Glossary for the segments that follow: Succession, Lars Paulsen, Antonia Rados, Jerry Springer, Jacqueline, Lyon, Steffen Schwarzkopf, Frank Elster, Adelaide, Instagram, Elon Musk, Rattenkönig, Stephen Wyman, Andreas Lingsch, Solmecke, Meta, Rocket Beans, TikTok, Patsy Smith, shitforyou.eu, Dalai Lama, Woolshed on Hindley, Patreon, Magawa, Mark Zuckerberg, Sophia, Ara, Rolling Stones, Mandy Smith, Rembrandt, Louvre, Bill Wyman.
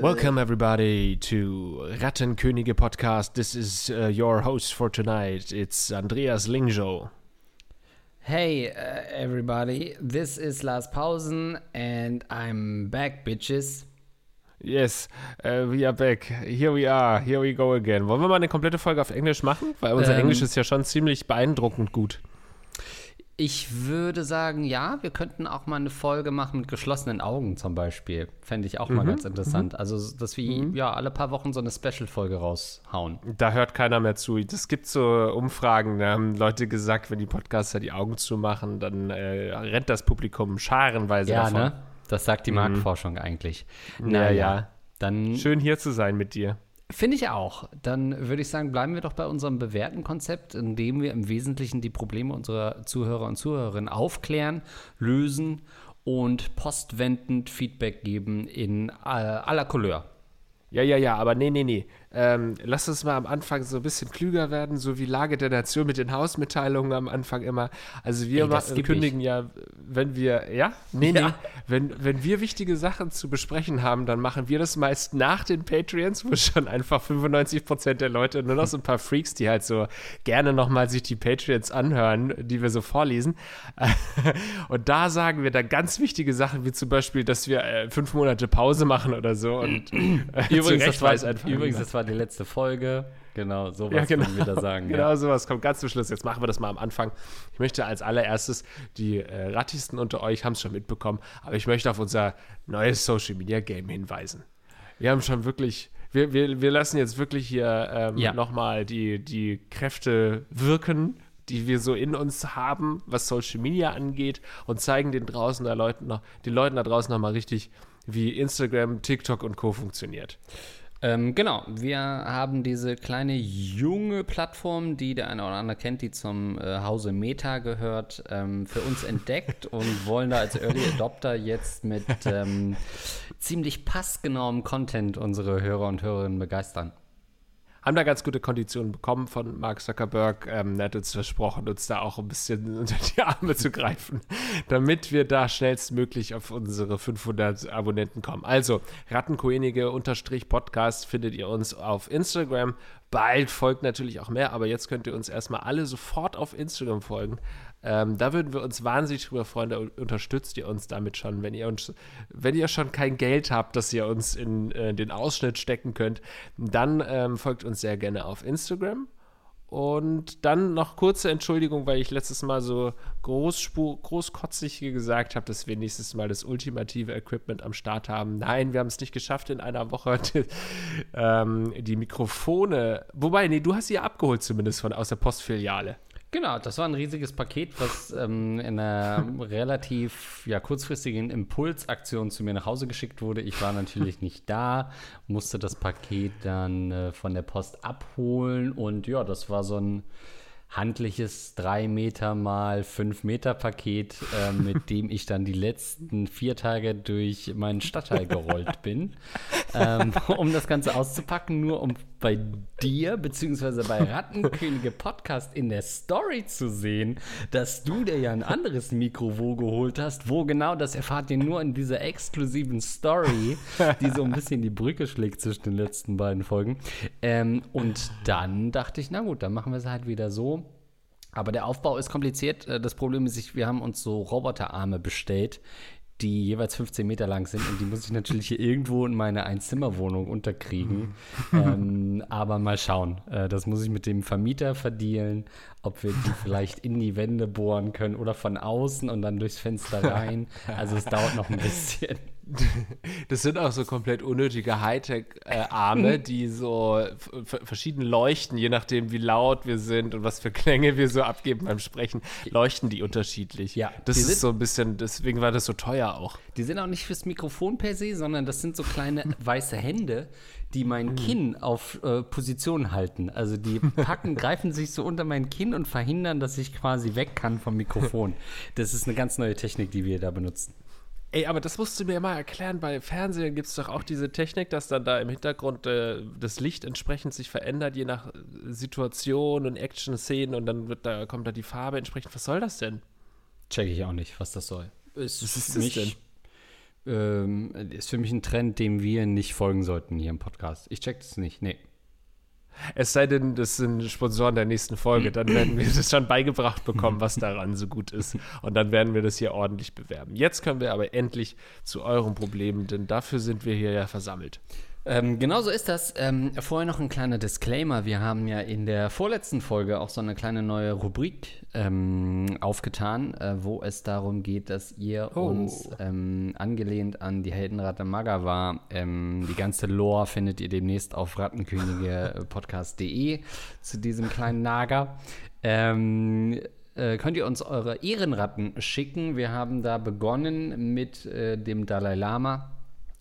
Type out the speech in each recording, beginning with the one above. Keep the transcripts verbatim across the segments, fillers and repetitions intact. Welcome everybody to Rattenkönige podcast. This is uh, your host for tonight. It's Andreas Lingsch. Hey uh, everybody, this is Lars Paulsen and I'm back, bitches. Yes, uh, we are back. Here we are. Here we go again. Wollen wir mal eine komplette Folge auf Englisch machen? Weil unser ähm, Englisch ist ja schon ziemlich beeindruckend gut. Ich würde sagen, ja, wir könnten auch mal eine Folge machen mit geschlossenen Augen zum Beispiel. Fände ich auch mhm. mal ganz interessant. Mhm. Also, dass wir mhm. ja alle paar Wochen so eine Special-Folge raushauen. Da hört keiner mehr zu. Es gibt so Umfragen, da haben Leute gesagt, wenn die Podcaster die Augen zumachen, dann äh, rennt das Publikum scharenweise ja, davon. Ja, ne? Das sagt die Marktforschung mhm. eigentlich. Naja, ja. Dann schön hier zu sein mit dir. Finde ich auch. Dann würde ich sagen, bleiben wir doch bei unserem bewährten Konzept, indem wir im Wesentlichen die Probleme unserer Zuhörer und Zuhörerinnen aufklären, lösen und postwendend Feedback geben in aller Couleur. Ja, ja, ja, aber nee, nee, nee. Ähm, lass uns mal am Anfang so ein bisschen klüger werden, so wie Lage der Nation mit den Hausmitteilungen am Anfang immer. Also wir Ey, ma- kündigen ich. ja, wenn wir, ja? Nee, ja. nee. Wenn, wenn wir wichtige Sachen zu besprechen haben, dann machen wir das meist nach den Patreons, wo schon einfach fünfundneunzig Prozent der Leute, nur noch so ein paar Freaks, die halt so gerne nochmal sich die Patreons anhören, die wir so vorlesen. Und da sagen wir dann ganz wichtige Sachen, wie zum Beispiel, dass wir äh, fünf Monate Pause machen oder so und Übrigens, das war, übrigens das war die letzte Folge. Genau, sowas ja, genau, können wir da sagen. Genau, ja. sowas kommt ganz zum Schluss. Jetzt machen wir das mal am Anfang. Ich möchte als allererstes, die äh, Rattigsten unter euch haben es schon mitbekommen, aber ich möchte auf unser neues Social-Media-Game hinweisen. Wir haben schon wirklich, wir, wir, wir lassen jetzt wirklich hier ähm, ja. nochmal die, die Kräfte wirken, die wir so in uns haben, was Social-Media angeht, und zeigen den, draußen da Leuten noch, den Leuten da draußen nochmal richtig, wie Instagram, TikTok und Co. funktioniert. Ähm, genau, wir haben diese kleine junge Plattform, die der eine oder andere kennt, die zum äh, Hause Meta gehört, ähm, für uns entdeckt und wollen da als Early Adopter jetzt mit ähm, ziemlich passgenauem Content unsere Hörer und Hörerinnen begeistern. Haben da ganz gute Konditionen bekommen von Mark Zuckerberg. Ähm, er hat uns versprochen, uns da auch ein bisschen unter die Arme zu greifen, damit wir da schnellstmöglich auf unsere fünfhundert Abonnenten kommen. Also, Rattenkönige-Podcast findet ihr uns auf Instagram. Bald folgt natürlich auch mehr, aber jetzt könnt ihr uns erstmal alle sofort auf Instagram folgen. Ähm, da würden wir uns wahnsinnig drüber freuen, da unterstützt ihr uns damit schon, wenn ihr uns, wenn ihr schon kein Geld habt, das ihr uns in äh, den Ausschnitt stecken könnt, dann ähm, folgt uns sehr gerne auf Instagram. Und dann noch kurze Entschuldigung, weil ich letztes Mal so großspur, großkotzig gesagt habe, dass wir nächstes Mal das ultimative Equipment am Start haben. Nein, wir haben es nicht geschafft in einer Woche. Die, ähm, die Mikrofone, wobei, nee, du hast sie ja abgeholt zumindest von aus der Postfiliale. Genau, das war ein riesiges Paket, was ähm, in einer relativ ja, kurzfristigen Impulsaktion zu mir nach Hause geschickt wurde. Ich war natürlich nicht da, musste das Paket dann äh, von der Post abholen. Und ja, das war so ein handliches drei Meter mal fünf Meter Paket, äh, mit dem ich dann die letzten vier Tage durch meinen Stadtteil gerollt bin, ähm, um das Ganze auszupacken, nur um bei dir beziehungsweise bei Rattenkönige Podcast in der Story zu sehen, dass du dir ja ein anderes Mikro geholt hast. Wo genau, das erfahrt ihr nur in dieser exklusiven Story, die so ein bisschen die Brücke schlägt zwischen den letzten beiden Folgen. Ähm, und dann dachte ich, na gut, dann machen wir es halt wieder so. Aber der Aufbau ist kompliziert. Das Problem ist, ich, wir haben uns so Roboterarme bestellt, die jeweils fünfzehn Meter lang sind. Und die muss ich natürlich hier irgendwo in meine Einzimmerwohnung unterkriegen. ähm, aber mal schauen. Das muss ich mit dem Vermieter verdealen, ob wir die vielleicht in die Wände bohren können oder von außen und dann durchs Fenster rein. Also es dauert noch ein bisschen. Das sind auch so komplett unnötige Hightech-Arme, äh, die so f- verschieden leuchten, je nachdem, wie laut wir sind und was für Klänge wir so abgeben beim Sprechen, leuchten die unterschiedlich. Ja, das ist sind, so ein bisschen, deswegen war das so teuer auch. Die sind auch nicht fürs Mikrofon per se, sondern das sind so kleine weiße Hände, die mein Kinn auf äh, Position halten. Also die packen, greifen sich so unter mein Kinn und verhindern, dass ich quasi weg kann vom Mikrofon. Das ist eine ganz neue Technik, die wir da benutzen. Ey, aber das musst du mir mal erklären, bei Fernsehen gibt es doch auch diese Technik, dass dann da im Hintergrund äh, das Licht entsprechend sich verändert, je nach Situation und Action-Szenen, und dann wird da, kommt da die Farbe entsprechend. Was soll das denn? Check ich auch nicht, was das soll. Ist was ist mich, das denn? Ähm, ist für mich ein Trend, dem wir nicht folgen sollten hier im Podcast. Ich check das nicht, nee. Es sei denn, das sind Sponsoren der nächsten Folge, dann werden wir das schon beigebracht bekommen, was daran so gut ist. Und dann werden wir das hier ordentlich bewerben. Jetzt können wir aber endlich zu euren Problemen, denn dafür sind wir hier ja versammelt. Ähm, genau so ist das. Ähm, vorher noch ein kleiner Disclaimer. Wir haben ja in der vorletzten Folge auch so eine kleine neue Rubrik ähm, aufgetan, äh, wo es darum geht, dass ihr oh. uns ähm, angelehnt an die Heldenratte Magawa, ähm, die ganze Lore findet ihr demnächst auf rattenkönige podcast punkt de zu diesem kleinen Nager. Ähm, könnt ihr uns eure Ehrenratten schicken. Wir haben da begonnen mit äh, dem Dalai Lama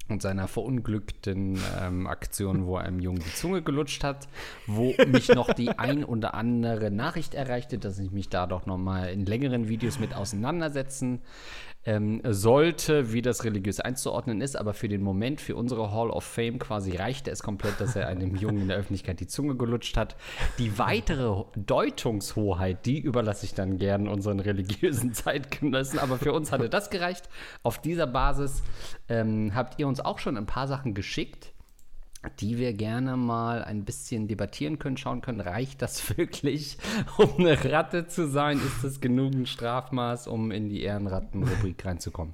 und seiner verunglückten ähm, Aktion, wo einem Jungen die Zunge gelutscht hat, wo mich noch die ein oder andere Nachricht erreichte, dass ich mich da doch nochmal in längeren Videos mit auseinandersetzen ähm, sollte, wie das religiös einzuordnen ist. Aber für den Moment, für unsere Hall of Fame quasi, reichte es komplett, dass er einem Jungen in der Öffentlichkeit die Zunge gelutscht hat. Die weitere Deutungshoheit, die überlasse ich dann gern unseren religiösen Zeitgenossen. Aber für uns hatte das gereicht. Auf dieser Basis ähm, habt ihr uns auch schon ein paar Sachen geschickt, die wir gerne mal ein bisschen debattieren können, schauen können, reicht das wirklich, um eine Ratte zu sein? Ist das genügend Strafmaß, um in die Ehrenratten-Rubrik reinzukommen?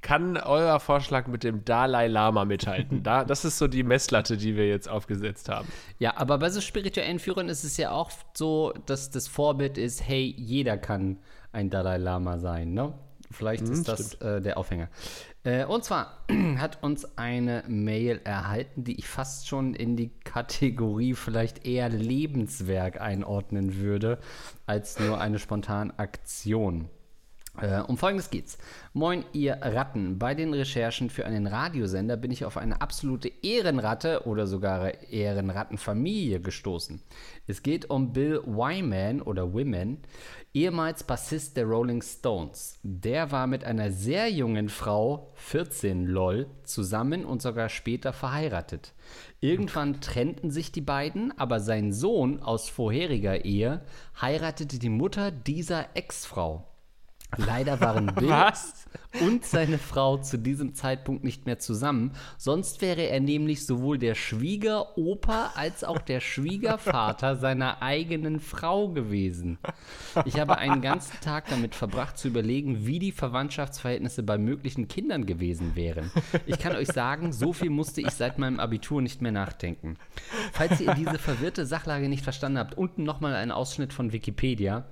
Kann euer Vorschlag mit dem Dalai Lama mithalten? Da, das ist so die Messlatte, die wir jetzt aufgesetzt haben. Ja, aber bei so spirituellen Führern ist es ja auch so, dass das Vorbild ist, hey, jeder kann ein Dalai Lama sein, ne? Vielleicht ist das äh, der Aufhänger. Äh, und zwar hat uns eine Mail erhalten, die ich fast schon in die Kategorie vielleicht eher Lebenswerk einordnen würde, als nur eine spontane Aktion. Äh, um Folgendes geht's. Moin, ihr Ratten. Bei den Recherchen für einen Radiosender bin ich auf eine absolute Ehrenratte oder sogar Ehrenrattenfamilie gestoßen. Es geht um Bill Wyman oder Wyman, ehemals Bassist der Rolling Stones. Der war mit einer sehr jungen Frau, vierzehn lol, zusammen und sogar später verheiratet. Irgendwann trennten sich die beiden, aber sein Sohn aus vorheriger Ehe heiratete die Mutter dieser Ex-Frau. Leider waren Bill Was? und seine Frau zu diesem Zeitpunkt nicht mehr zusammen. Sonst wäre er nämlich sowohl der Schwiegeropa als auch der Schwiegervater seiner eigenen Frau gewesen. Ich habe einen ganzen Tag damit verbracht, zu überlegen, wie die Verwandtschaftsverhältnisse bei möglichen Kindern gewesen wären. Ich kann euch sagen, so viel musste ich seit meinem Abitur nicht mehr nachdenken. Falls ihr diese verwirrte Sachlage nicht verstanden habt, unten nochmal ein Ausschnitt von Wikipedia.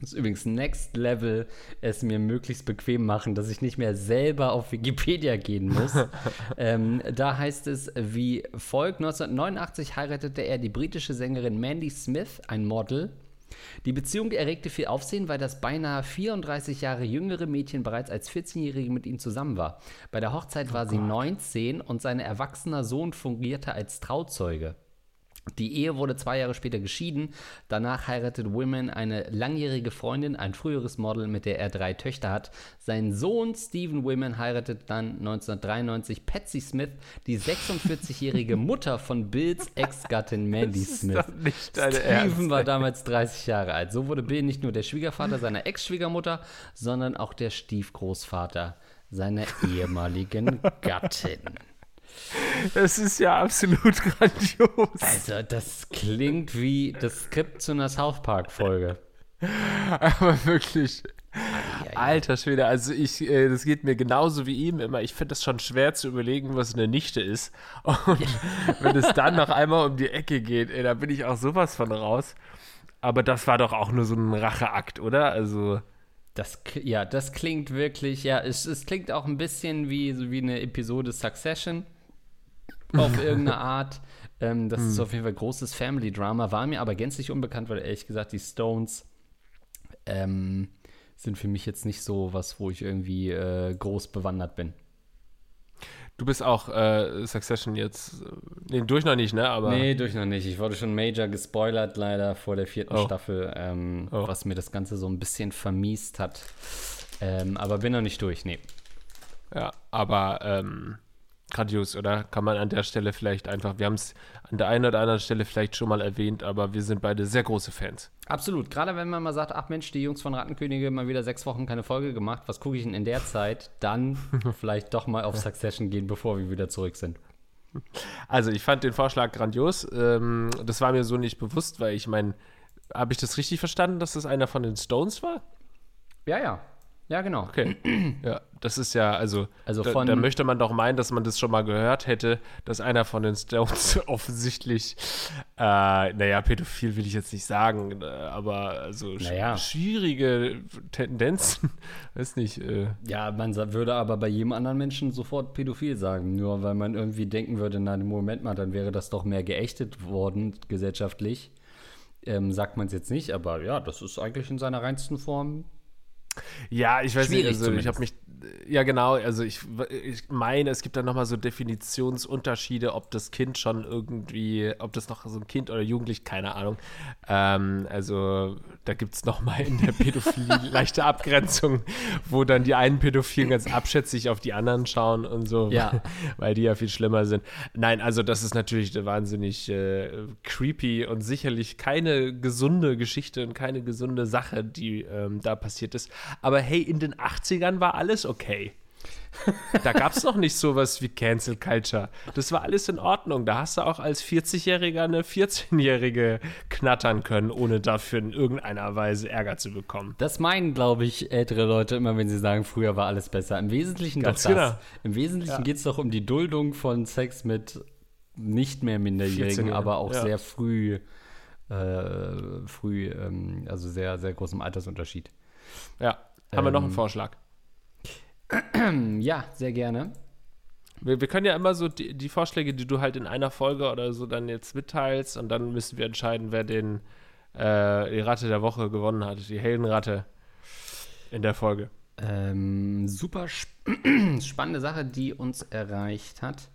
Das ist übrigens Next Level, es mir möglichst bequem machen, dass ich nicht mehr selber auf Wikipedia gehen muss. ähm, da heißt es wie folgt: neunzehnhundertneunundachtzig heiratete er die britische Sängerin Mandy Smith, ein Model. Die Beziehung erregte viel Aufsehen, weil das beinahe vierunddreißig Jahre jüngere Mädchen bereits als vierzehnjährige mit ihm zusammen war. Bei der Hochzeit war oh sie Gott. neunzehn und sein erwachsener Sohn fungierte als Trauzeuge. Die Ehe wurde zwei Jahre später geschieden. Danach heiratet Wyman eine langjährige Freundin, ein früheres Model, mit der er drei Töchter hat. Sein Sohn Stephen Wyman heiratet dann neunzehnhundertdreiundneunzig Patsy Smith, die sechsundvierzigjährige Mutter von Bills Ex-Gattin Mandy Smith. Stephen war damals dreißig Jahre alt. So wurde Bill nicht nur der Schwiegervater seiner Ex-Schwiegermutter, sondern auch der Stiefgroßvater seiner ehemaligen Gattin. Das ist ja absolut grandios. Also, das klingt wie das Skript zu einer South Park-Folge. Aber wirklich. Ja, ja. Alter Schwede, also ich, äh, das geht mir genauso wie ihm immer. Ich finde das schon schwer zu überlegen, was eine Nichte ist. Und ja. wenn es dann noch einmal um die Ecke geht, ey, da bin ich auch sowas von raus. Aber das war doch auch nur so ein Racheakt, oder? Also. Das, ja, das klingt wirklich, ja, es, es klingt auch ein bisschen wie, so wie eine Episode Succession. Auf irgendeine Art. Ähm, das hm. ist auf jeden Fall großes Family-Drama. War mir aber gänzlich unbekannt, weil ehrlich gesagt, die Stones ähm, sind für mich jetzt nicht so was, wo ich irgendwie äh, groß bewandert bin. Du bist auch äh, Succession jetzt. Nee, durch noch nicht, ne? Aber nee, durch noch nicht. Ich wurde schon major gespoilert, leider vor der vierten oh. Staffel, ähm, oh. was mir das Ganze so ein bisschen vermiest hat. Ähm, aber bin noch nicht durch, nee. Ja, aber ähm, grandios, oder? Kann man an der Stelle vielleicht einfach, wir haben es an der einen oder anderen Stelle vielleicht schon mal erwähnt, aber wir sind beide sehr große Fans. Absolut, gerade wenn man mal sagt, ach Mensch, die Jungs von Rattenkönige mal wieder sechs Wochen keine Folge gemacht, was gucke ich denn in der Zeit? Dann vielleicht doch mal auf Succession gehen, bevor wir wieder zurück sind. Also ich fand den Vorschlag grandios. Ähm, das war mir so nicht bewusst, weil ich meine, habe ich das richtig verstanden, dass das einer von den Stones war? Ja, ja. Ja, genau. Okay. Ja, das ist ja, also, also von, da, da möchte man doch meinen, dass man das schon mal gehört hätte, dass einer von den Stones offensichtlich, äh, naja, pädophil will ich jetzt nicht sagen, aber also naja. schwierige Tendenzen, weiß nicht. Äh. Ja, man würde aber bei jedem anderen Menschen sofort pädophil sagen, nur weil man irgendwie denken würde, na, Moment mal, dann wäre das doch mehr geächtet worden gesellschaftlich. Ähm, sagt man es jetzt nicht, aber ja, das ist eigentlich in seiner reinsten Form. Ja, ich weiß Schwierig nicht, also zumindest. ich habe mich, ja genau, also ich, ich meine, es gibt da nochmal so Definitionsunterschiede, ob das Kind schon irgendwie, ob das noch so ein Kind oder Jugendlich, keine Ahnung, ähm, also da gibt es nochmal in der Pädophilie leichte Abgrenzung, wo dann die einen Pädophilen ganz abschätzig auf die anderen schauen und so, ja. weil die ja viel schlimmer sind. Nein, also das ist natürlich wahnsinnig äh, creepy und sicherlich keine gesunde Geschichte und keine gesunde Sache, die ähm, da passiert ist. Aber hey, in den achtzigern war alles okay. Da gab es noch nicht sowas wie Cancel Culture. Das war alles in Ordnung. Da hast du auch als vierzigjähriger eine vierzehnjährige knattern können, ohne dafür in irgendeiner Weise Ärger zu bekommen. Das meinen, glaube ich, ältere Leute immer, wenn sie sagen, früher war alles besser. Im Wesentlichen Ganz doch das. Genau. Im Wesentlichen ja. geht es doch um die Duldung von Sex mit nicht mehr Minderjährigen, aber auch ja. sehr früh, äh, früh, ähm, also sehr, sehr großem Altersunterschied. Ja, haben ähm, wir noch einen Vorschlag? Ja, sehr gerne. Wir, wir können ja immer so die, die Vorschläge, die du halt in einer Folge oder so dann jetzt mitteilst, und dann müssen wir entscheiden, wer den äh, die Ratte der Woche gewonnen hat, die Heldenratte in der Folge. Ähm, super sp- spannende Sache, die uns erreicht hat.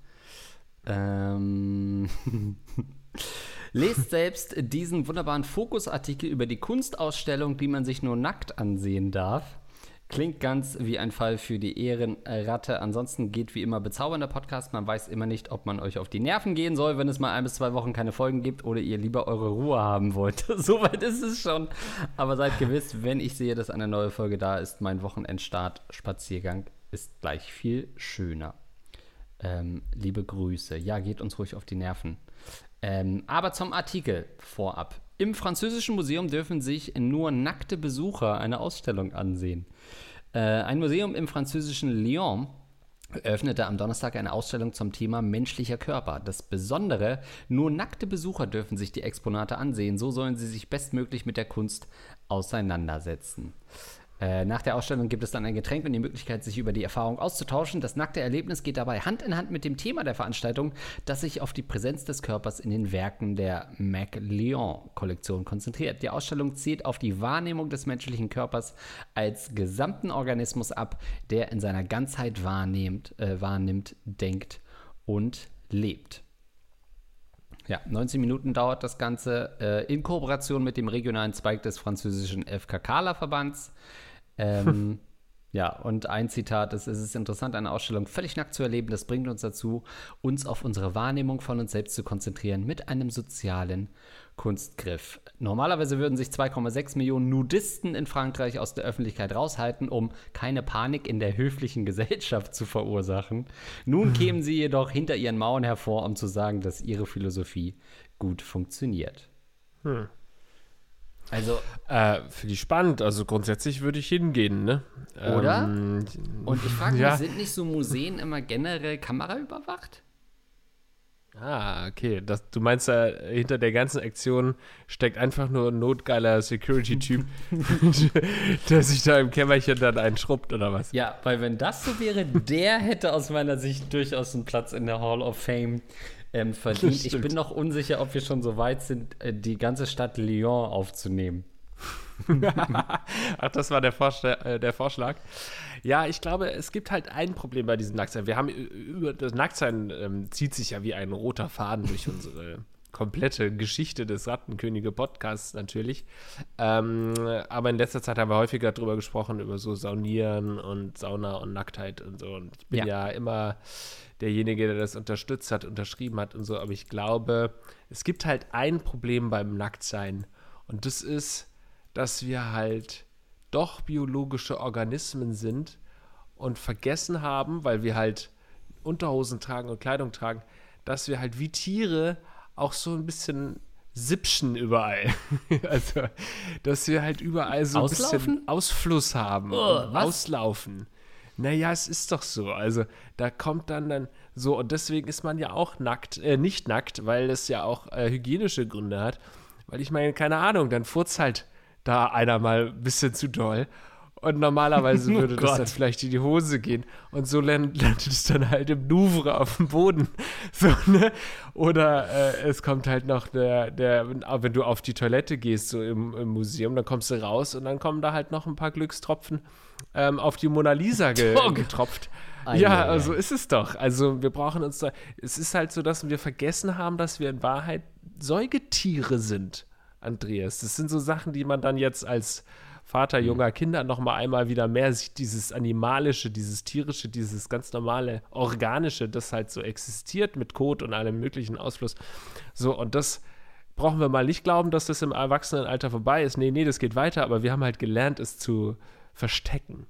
Ähm... Lest selbst diesen wunderbaren Fokusartikel über die Kunstausstellung, die man sich nur nackt ansehen darf. Klingt ganz wie ein Fall für die Ehrenratte. Ansonsten geht wie immer bezaubernder Podcast. Man weiß immer nicht, ob man euch auf die Nerven gehen soll, wenn es mal ein bis zwei Wochen keine Folgen gibt oder ihr lieber eure Ruhe haben wollt. Soweit ist es schon. Aber seid gewiss, wenn ich sehe, dass eine neue Folge da ist, mein Wochenendstart-Spaziergang ist gleich viel schöner. Ähm, liebe Grüße. Ja, geht uns ruhig auf die Nerven. Ähm, aber zum Artikel vorab. Im französischen Museum dürfen sich nur nackte Besucher eine Ausstellung ansehen. Äh, ein Museum im französischen Lyon eröffnete am Donnerstag eine Ausstellung zum Thema menschlicher Körper. Das Besondere, nur nackte Besucher dürfen sich die Exponate ansehen. So sollen sie sich bestmöglich mit der Kunst auseinandersetzen. Nach der Ausstellung gibt es dann ein Getränk und die Möglichkeit, sich über die Erfahrung auszutauschen. Das nackte Erlebnis geht dabei Hand in Hand mit dem Thema der Veranstaltung, das sich auf die Präsenz des Körpers in den Werken der Lyon-Kollektion konzentriert. Die Ausstellung zielt auf die Wahrnehmung des menschlichen Körpers als gesamten Organismus ab, der in seiner Ganzheit wahrnimmt, äh, wahrnimmt, denkt und lebt. Ja, neunzehn Minuten dauert das Ganze äh, in Kooperation mit dem regionalen Zweig des französischen F K K-Verbands. Ähm, hm. Ja, und ein Zitat ist, es ist interessant, eine Ausstellung völlig nackt zu erleben. Das bringt uns dazu, uns auf unsere Wahrnehmung von uns selbst zu konzentrieren mit einem sozialen Kunstgriff. Normalerweise würden sich zwei Komma sechs Millionen Nudisten in Frankreich aus der Öffentlichkeit raushalten, um keine Panik in der höflichen Gesellschaft zu verursachen. Nun kämen sie jedoch hinter ihren Mauern hervor, um zu sagen, dass ihre Philosophie gut funktioniert. Hm. Also äh, finde ich spannend. Also grundsätzlich würde ich hingehen, ne? Oder? Ähm, Und ich frage mich, ja. sind nicht so Museen immer generell kameraüberwacht? Ah, okay. Das, du meinst ja, hinter der ganzen Aktion steckt einfach nur ein notgeiler Security-Typ, der sich da im Kämmerchen dann einschrubbt oder was? Ja, weil wenn das so wäre, der hätte aus meiner Sicht durchaus einen Platz in der Hall of Fame Ähm, verdient. Ich bin noch unsicher, ob wir schon so weit sind, die ganze Stadt Lyon aufzunehmen. Ach, das war der, Vorschl- äh, der Vorschlag. Ja, ich glaube, es gibt halt ein Problem bei diesem Nacktsein. Wir haben über das Nacktsein ähm, zieht sich ja wie ein roter Faden durch unsere komplette Geschichte des Rattenkönige-Podcasts natürlich. Ähm, aber in letzter Zeit haben wir häufiger darüber gesprochen, über so Saunieren und Sauna und Nacktheit und so. Und ich bin ja, ja immer derjenige, der das unterstützt hat, unterschrieben hat und so. Aber ich glaube, es gibt halt ein Problem beim Nacktsein. Und das ist, dass wir halt doch biologische Organismen sind und vergessen haben, weil wir halt Unterhosen tragen und Kleidung tragen, dass wir halt wie Tiere auch so ein bisschen sipschen überall. Also, dass wir halt überall so ein Auslaufen? bisschen Ausfluss haben. Oh, Auslaufen. Naja, es ist doch so. Also, da kommt dann dann so, und deswegen ist man ja auch nackt, äh, nicht nackt, weil es ja auch äh, hygienische Gründe hat. Weil ich meine, keine Ahnung, dann furzt halt da einer mal ein bisschen zu doll. Und normalerweise würde oh das dann vielleicht in die Hose gehen. Und so landet es dann halt im Louvre auf dem Boden. So, ne? Oder äh, es kommt halt noch der, der, wenn du auf die Toilette gehst, so im, im Museum, dann kommst du raus und dann kommen da halt noch ein paar Glückstropfen ähm, auf die Mona Lisa ge- getropft. Eine, ja, also ja. ist es doch. Also wir brauchen uns da, es ist halt so, dass wir vergessen haben, dass wir in Wahrheit Säugetiere sind, Andreas. Das sind so Sachen, die man dann jetzt als Vater junger Kinder noch mal einmal wieder mehr sieht, dieses Animalische, dieses Tierische, dieses ganz normale, Organische, das halt so existiert mit Kot und allem möglichen Ausfluss. So, und das brauchen wir mal nicht glauben, dass das im Erwachsenenalter vorbei ist. Nee, nee, das geht weiter, aber wir haben halt gelernt, es zu verstecken.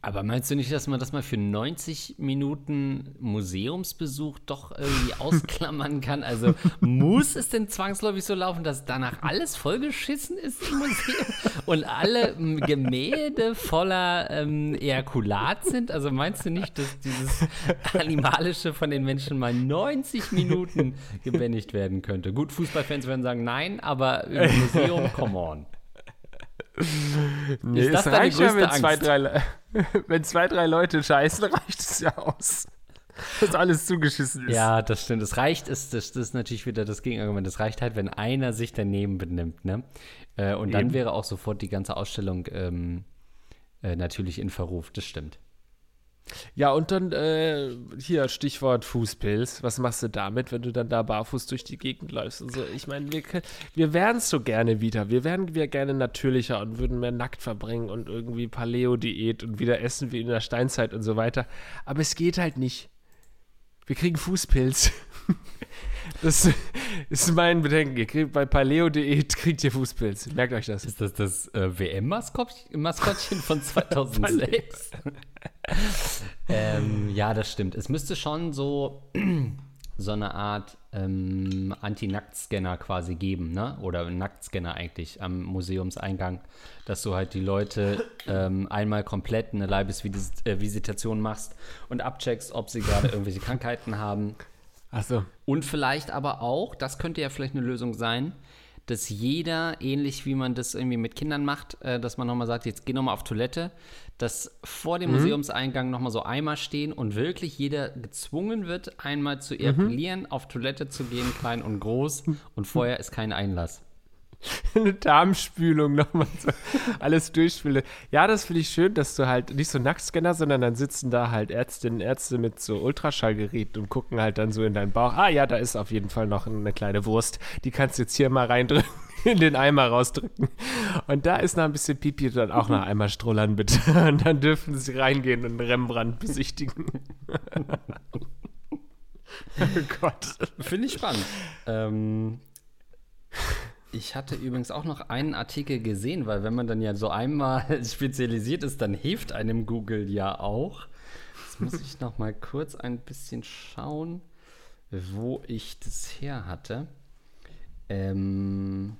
Aber meinst du nicht, dass man das mal für neunzig Minuten Museumsbesuch doch irgendwie ausklammern kann? Also muss es denn zwangsläufig so laufen, dass danach alles vollgeschissen ist im Museum und alle Gemälde voller ähm, Ejakulat sind? Also meinst du nicht, dass dieses Animalische von den Menschen mal neunzig Minuten gebändigt werden könnte? Gut, Fußballfans werden sagen, nein, aber im Museum, come on. Nee, ist das es reicht ja, wenn zwei, drei, wenn zwei, drei Leute scheißen, reicht es ja aus, dass alles zugeschissen ist. Ja, das stimmt. Es reicht, ist, das ist natürlich wieder das Gegenargument. Es reicht halt, wenn einer sich daneben benimmt, ne? Äh, und Eben. dann wäre auch sofort die ganze Ausstellung ähm, äh, natürlich in Verruf. Das stimmt. Ja, und dann äh, hier Stichwort Fußpilz. Was machst du damit, wenn du dann da barfuß durch die Gegend läufst? Und so? Ich meine, wir, wir wären es so gerne wieder. Wir wären wir gerne natürlicher und würden mehr nackt verbringen und irgendwie Paleo-Diät und wieder essen wie in der Steinzeit und so weiter. Aber es geht halt nicht. Wir kriegen Fußpilz. Das ist mein Bedenken. Ihr kriegt bei Paleo-Diät kriegt ihr Fußpilz. Merkt euch das. Ist das das äh, W M-Maskottchen von zweitausendsechs? ähm, ja, das stimmt. Es müsste schon so, so eine Art ähm, Anti-Nackt-Scanner quasi geben, ne? Oder Nacktscanner eigentlich am Museumseingang, dass du halt die Leute ähm, einmal komplett eine Leibesvisitation machst und abcheckst, ob sie gerade irgendwelche Krankheiten haben. Ach so. Und vielleicht aber auch, das könnte ja vielleicht eine Lösung sein, dass jeder, ähnlich wie man das irgendwie mit Kindern macht, äh, dass man nochmal sagt, jetzt geh nochmal auf Toilette, dass vor dem mhm. Museumseingang nochmal so Eimer stehen und wirklich jeder gezwungen wird, einmal zu ejakulieren, mhm. auf Toilette zu gehen, klein und groß, und vorher ist kein Einlass. Eine Darmspülung nochmal so, alles durchspülen. Ja, das finde ich schön, dass du halt nicht so Nacktscanner, sondern dann sitzen da halt Ärztinnen und Ärzte mit so Ultraschallgeräten und gucken halt dann so in deinen Bauch. Ah ja, da ist auf jeden Fall noch eine kleine Wurst. Die kannst du jetzt hier mal reindrücken, in den Eimer rausdrücken. Und da ist noch ein bisschen Pipi, dann auch noch einmal strollern bitte. Und dann dürfen sie reingehen und Rembrandt besichtigen. Oh Gott. Finde ich spannend. Ähm... Ich hatte übrigens auch noch einen Artikel gesehen, weil wenn man dann ja so einmal spezialisiert ist, dann hilft einem Google ja auch. Jetzt muss ich noch mal kurz ein bisschen schauen, wo ich das her hatte. Ähm,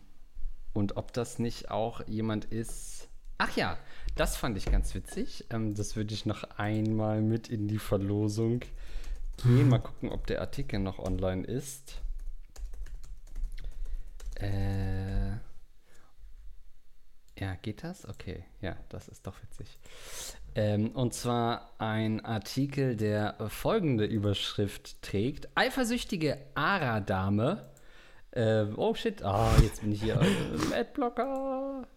und ob das nicht auch jemand ist. Ach ja, das fand ich ganz witzig. Ähm, das würde ich noch einmal mit in die Verlosung gehen. Mal gucken, ob der Artikel noch online ist. Äh, ja, geht das? Okay, ja, das ist doch witzig. Ähm, und zwar ein Artikel, der folgende Überschrift trägt. Eifersüchtige Ara-Dame. Äh, oh shit, oh, jetzt bin ich hier. Äh, Adblocker.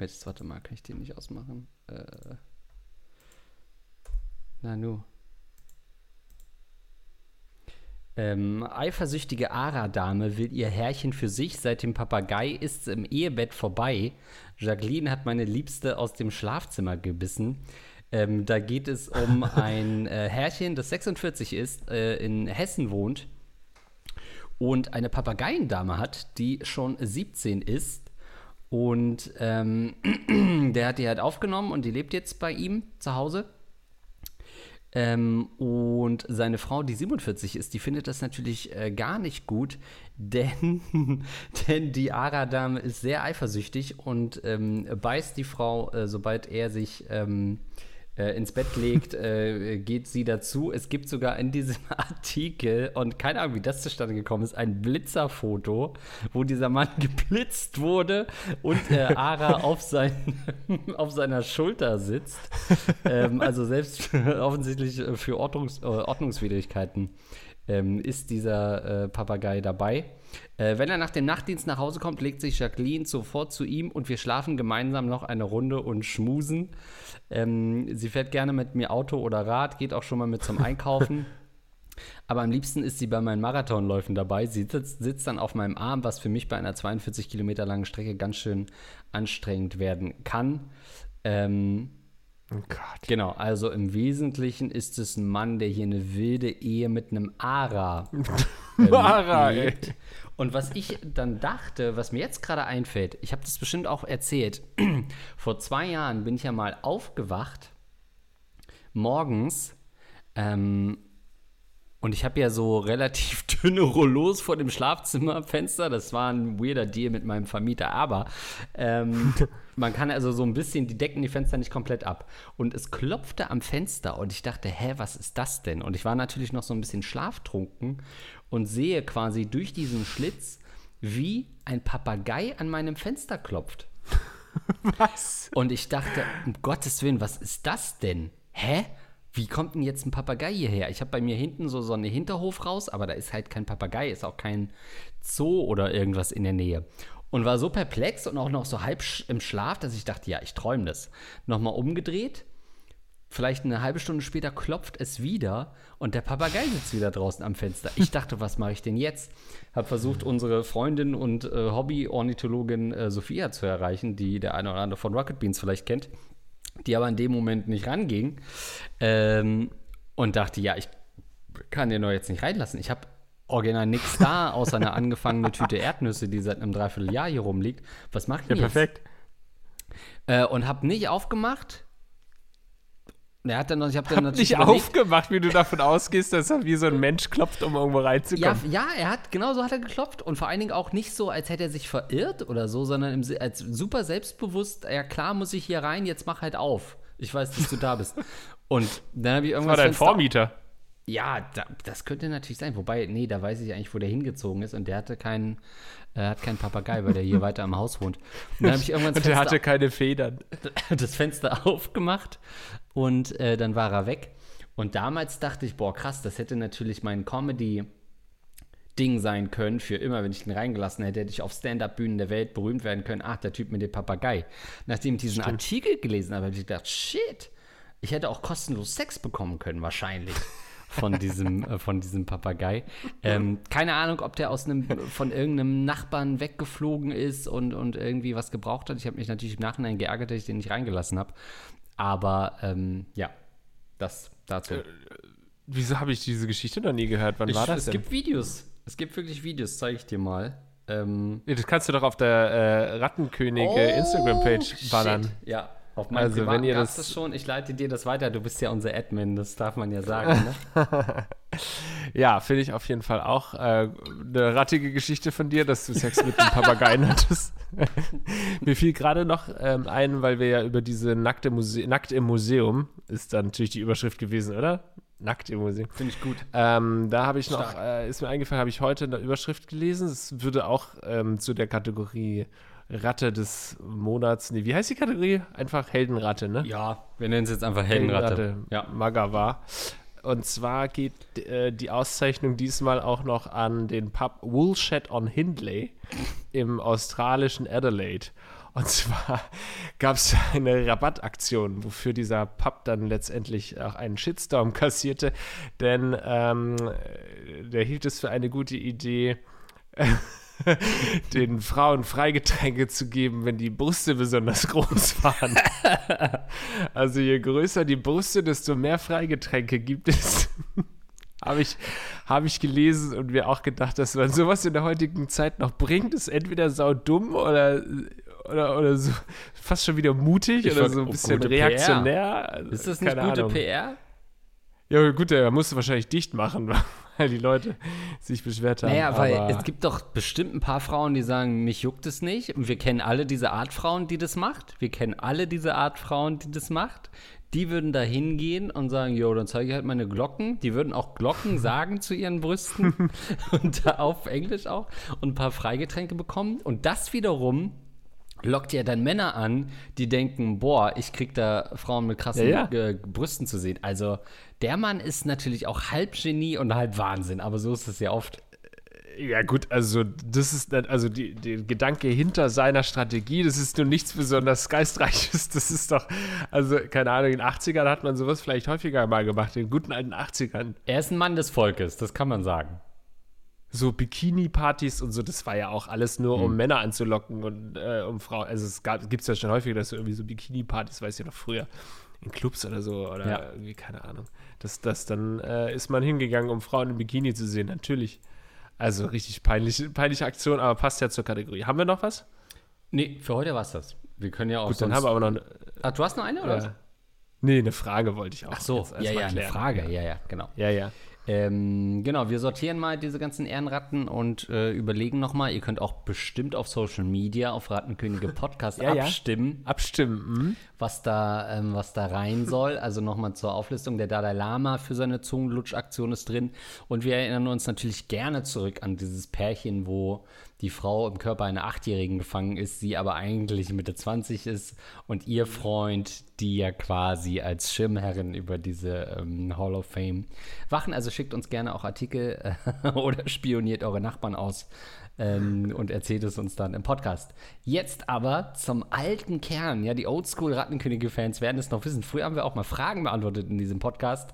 Jetzt, warte mal, kann ich den nicht ausmachen? Äh, na nu. Ähm, eifersüchtige Ara-Dame will ihr Herrchen für sich, seit dem Papagei ist's im Ehebett vorbei. Jacqueline hat meine Liebste aus dem Schlafzimmer gebissen. Ähm, da geht es um ein äh, Herrchen, das sechsundvierzig ist, äh, in Hessen wohnt und eine Papageiendame hat, die schon siebzehn ist. Und ähm, der hat die halt aufgenommen und die lebt jetzt bei ihm zu Hause. Ähm, und seine Frau, die siebenundvierzig ist, die findet das natürlich äh, gar nicht gut, denn, denn die Ara-Dame ist sehr eifersüchtig und ähm, beißt die Frau, äh, sobald er sich ähm, äh, ins Bett legt, äh, geht sie dazu. Es gibt sogar in diesem Artikel, und keine Ahnung, wie das zustande gekommen ist, ein Blitzerfoto, wo dieser Mann geblitzt wurde und äh, Ara auf, sein, auf seiner Schulter sitzt. Ähm, also selbst für, offensichtlich für Ordnungs, äh, Ordnungswidrigkeiten ähm, ist dieser äh, Papagei dabei. Äh, wenn er nach dem Nachtdienst nach Hause kommt, legt sich Jacqueline sofort zu ihm und wir schlafen gemeinsam noch eine Runde und schmusen. Ähm, sie fährt gerne mit mir Auto oder Rad, geht auch schon mal mit zum Einkaufen. Aber am liebsten ist sie bei meinen Marathonläufen dabei. Sie sitzt, sitzt dann auf meinem Arm, was für mich bei einer zweiundvierzig Kilometer langen Strecke ganz schön anstrengend werden kann. Ähm, oh Gott. Genau, also im Wesentlichen ist es ein Mann, der hier eine wilde Ehe mit einem Ara ähm, Ara, lebt. Ey. Und was ich dann dachte, was mir jetzt gerade einfällt, ich habe das bestimmt auch erzählt, vor zwei Jahren bin ich ja mal aufgewacht, morgens, ähm, und ich habe ja so relativ dünne Rollos vor dem Schlafzimmerfenster, das war ein weirder Deal mit meinem Vermieter, aber ähm, man kann also so ein bisschen, die decken die Fenster nicht komplett ab. Und es klopfte am Fenster und ich dachte, hä, was ist das denn? Und ich war natürlich noch so ein bisschen schlaftrunken und sehe quasi durch diesen Schlitz, wie ein Papagei an meinem Fenster klopft. Was? Und ich dachte, um Gottes Willen, was ist das denn? Hä? Wie kommt denn jetzt ein Papagei hierher? Ich habe bei mir hinten so, so einen Hinterhof raus, aber da ist halt kein Papagei, ist auch kein Zoo oder irgendwas in der Nähe. Und war so perplex und auch noch so halb im Schlaf, dass ich dachte, ja, ich träume das. Nochmal umgedreht. Vielleicht eine halbe Stunde später klopft es wieder und der Papagei sitzt wieder draußen am Fenster. Ich dachte, was mache ich denn jetzt? Habe versucht, unsere Freundin und äh, Hobby-Ornithologin äh, Sophia zu erreichen, die der eine oder andere von Rocket Beans vielleicht kennt, die aber in dem Moment nicht ranging. Ähm, und dachte, ja, ich kann den doch jetzt nicht reinlassen. Ich habe original nichts da, außer einer angefangene Tüte Erdnüsse, die seit einem Dreivierteljahr hier rumliegt. Was macht ihr ja, jetzt? Ja, perfekt. Äh, und habe nicht aufgemacht. Er hat dann noch, ich habe dann hab natürlich nicht überlegt, aufgemacht, wie du davon ausgehst, dass er wie so ein Mensch klopft, um irgendwo reinzukommen. Ja, ja, er hat, genau so hat er geklopft und vor allen Dingen auch nicht so, als hätte er sich verirrt oder so, sondern im, als super selbstbewusst, ja klar, muss ich hier rein, jetzt mach halt auf. Ich weiß, dass du da bist. Und dann habe ich irgendwas. Das war dein Vormieter. Ja, da, das könnte natürlich sein. Wobei, nee, da weiß ich eigentlich, wo der hingezogen ist und der hatte keinen, er hat keinen Papagei, weil der hier weiter am Haus wohnt. Und, dann ich irgendwann und der hatte keine Federn. Das Fenster aufgemacht und äh, dann war er weg. Und damals dachte ich, boah, krass, das hätte natürlich mein Comedy-Ding sein können für immer. Wenn ich den reingelassen hätte, hätte ich auf Stand-Up-Bühnen der Welt berühmt werden können. Ach, der Typ mit dem Papagei. Nachdem ich diesen Stimmt. Artikel gelesen habe, habe ich gedacht, shit, ich hätte auch kostenlos Sex bekommen können wahrscheinlich. Von diesem, äh, von diesem Papagei. Ähm, keine Ahnung, ob der aus einem, von irgendeinem Nachbarn weggeflogen ist und, und irgendwie was gebraucht hat. Ich habe mich natürlich im Nachhinein geärgert, dass ich den nicht reingelassen habe. Aber ähm, ja, das dazu. Äh, wieso habe ich diese Geschichte noch nie gehört? Wann ich, war das es denn? Es gibt Videos. Es gibt wirklich Videos, zeige ich dir mal. Ähm, das kannst du doch auf der äh, Rattenkönig oh, Instagram-Page ballern. Shit. Ja. Auf meinem also, Privaten wenn ihr das, das schon, ich leite dir das weiter, du bist ja unser Admin, das darf man ja sagen, ne? Ja, finde ich auf jeden Fall auch äh, eine rattige Geschichte von dir, dass du Sex mit einem Papageien hattest. Mir fiel gerade noch ähm, ein, weil wir ja über diese nackte Muse- Nackt im Museum, ist dann natürlich die Überschrift gewesen, oder? Nackt im Museum. Finde ich gut. Ähm, da habe ich Stark. noch, äh, ist mir eingefallen, habe ich heute eine Überschrift gelesen, es würde auch ähm, zu der Kategorie Ratte des Monats. Nee, wie heißt die Kategorie? Einfach Heldenratte, ne? Ja, wir nennen es jetzt einfach Heldenratte. Heldenratte. Ja, Magawa. Und zwar geht äh, die Auszeichnung diesmal auch noch an den Pub Woolshed on Hindley, im australischen Adelaide. Und zwar gab es eine Rabattaktion, wofür dieser Pub dann letztendlich auch einen Shitstorm kassierte, denn ähm, der hielt es für eine gute Idee, den Frauen Freigetränke zu geben, wenn die Brüste besonders groß waren. Also je größer die Brüste, desto mehr Freigetränke gibt es. Habe ich, hab ich gelesen und mir auch gedacht, dass man sowas in der heutigen Zeit noch bringt, ist entweder saudumm oder, oder, oder so, fast schon wieder mutig ich oder so ein bisschen reaktionär. Also, ist das nicht gute Ahnung. P R? Ja gut, er musste wahrscheinlich dicht machen, weil die Leute sich beschwert haben. Naja, weil es gibt doch bestimmt ein paar Frauen, die sagen, mich juckt es nicht. Und wir kennen alle diese Art Frauen, die das macht. Wir kennen alle diese Art Frauen, die das macht. Die würden da hingehen und sagen, jo, dann zeige ich halt meine Glocken. Die würden auch Glocken sagen zu ihren Brüsten und da auf Englisch auch und ein paar Freigetränke bekommen. Und das wiederum lockt ja dann Männer an, die denken, boah, ich krieg da Frauen mit krassen ja, ja. Brüsten zu sehen. Also der Mann ist natürlich auch halb Genie und halb Wahnsinn, aber so ist es ja oft. Ja gut, also das ist also die, der Gedanke hinter seiner Strategie, das ist nur nichts besonders Geistreiches, das ist doch, also keine Ahnung, in den achtzigern hat man sowas vielleicht häufiger mal gemacht, in den guten alten achtzigern. Er ist ein Mann des Volkes, das kann man sagen. So Bikini-Partys und so, das war ja auch alles nur, um hm. Männer anzulocken und äh, um Frauen. Also es gibt es ja schon häufiger, dass so irgendwie so Bikini-Partys, weiß ich noch früher, in Clubs oder so oder ja. irgendwie, keine Ahnung. Das, das dann äh, ist man hingegangen, um Frauen im Bikini zu sehen, natürlich. Also richtig peinliche, peinliche Aktion, aber passt ja zur Kategorie. Haben wir noch was? Nee, für heute war es das. Wir können ja auch Gut, sonst... dann haben wir aber noch eine... Ach, du hast noch eine, oder was? Äh, nee, eine Frage wollte ich auch. Ach so, jetzt, ja, ja, eine Frage, ja, ja, genau. Ja, ja. Ähm, genau, wir sortieren mal diese ganzen Ehrenratten und äh, überlegen nochmal, ihr könnt auch bestimmt auf Social Media, auf Rattenkönige Podcast ja, abstimmen, ja. abstimmen, mhm. was da ähm, was da rein soll. Also nochmal zur Auflistung, der Dalai Lama für seine Zungenlutschaktion ist drin. Und wir erinnern uns natürlich gerne zurück an dieses Pärchen, wo die Frau im Körper einer Achtjährigen gefangen ist, sie aber eigentlich Mitte zwanzig ist und ihr Freund, die ja quasi als Schirmherrin über diese ähm, Hall of Fame wachen. Also schickt uns gerne auch Artikel äh, oder spioniert eure Nachbarn aus ähm, und erzählt es uns dann im Podcast. Jetzt aber zum alten Kern. Ja, die Oldschool-Rattenkönige-Fans werden es noch wissen. Früher haben wir auch mal Fragen beantwortet in diesem Podcast.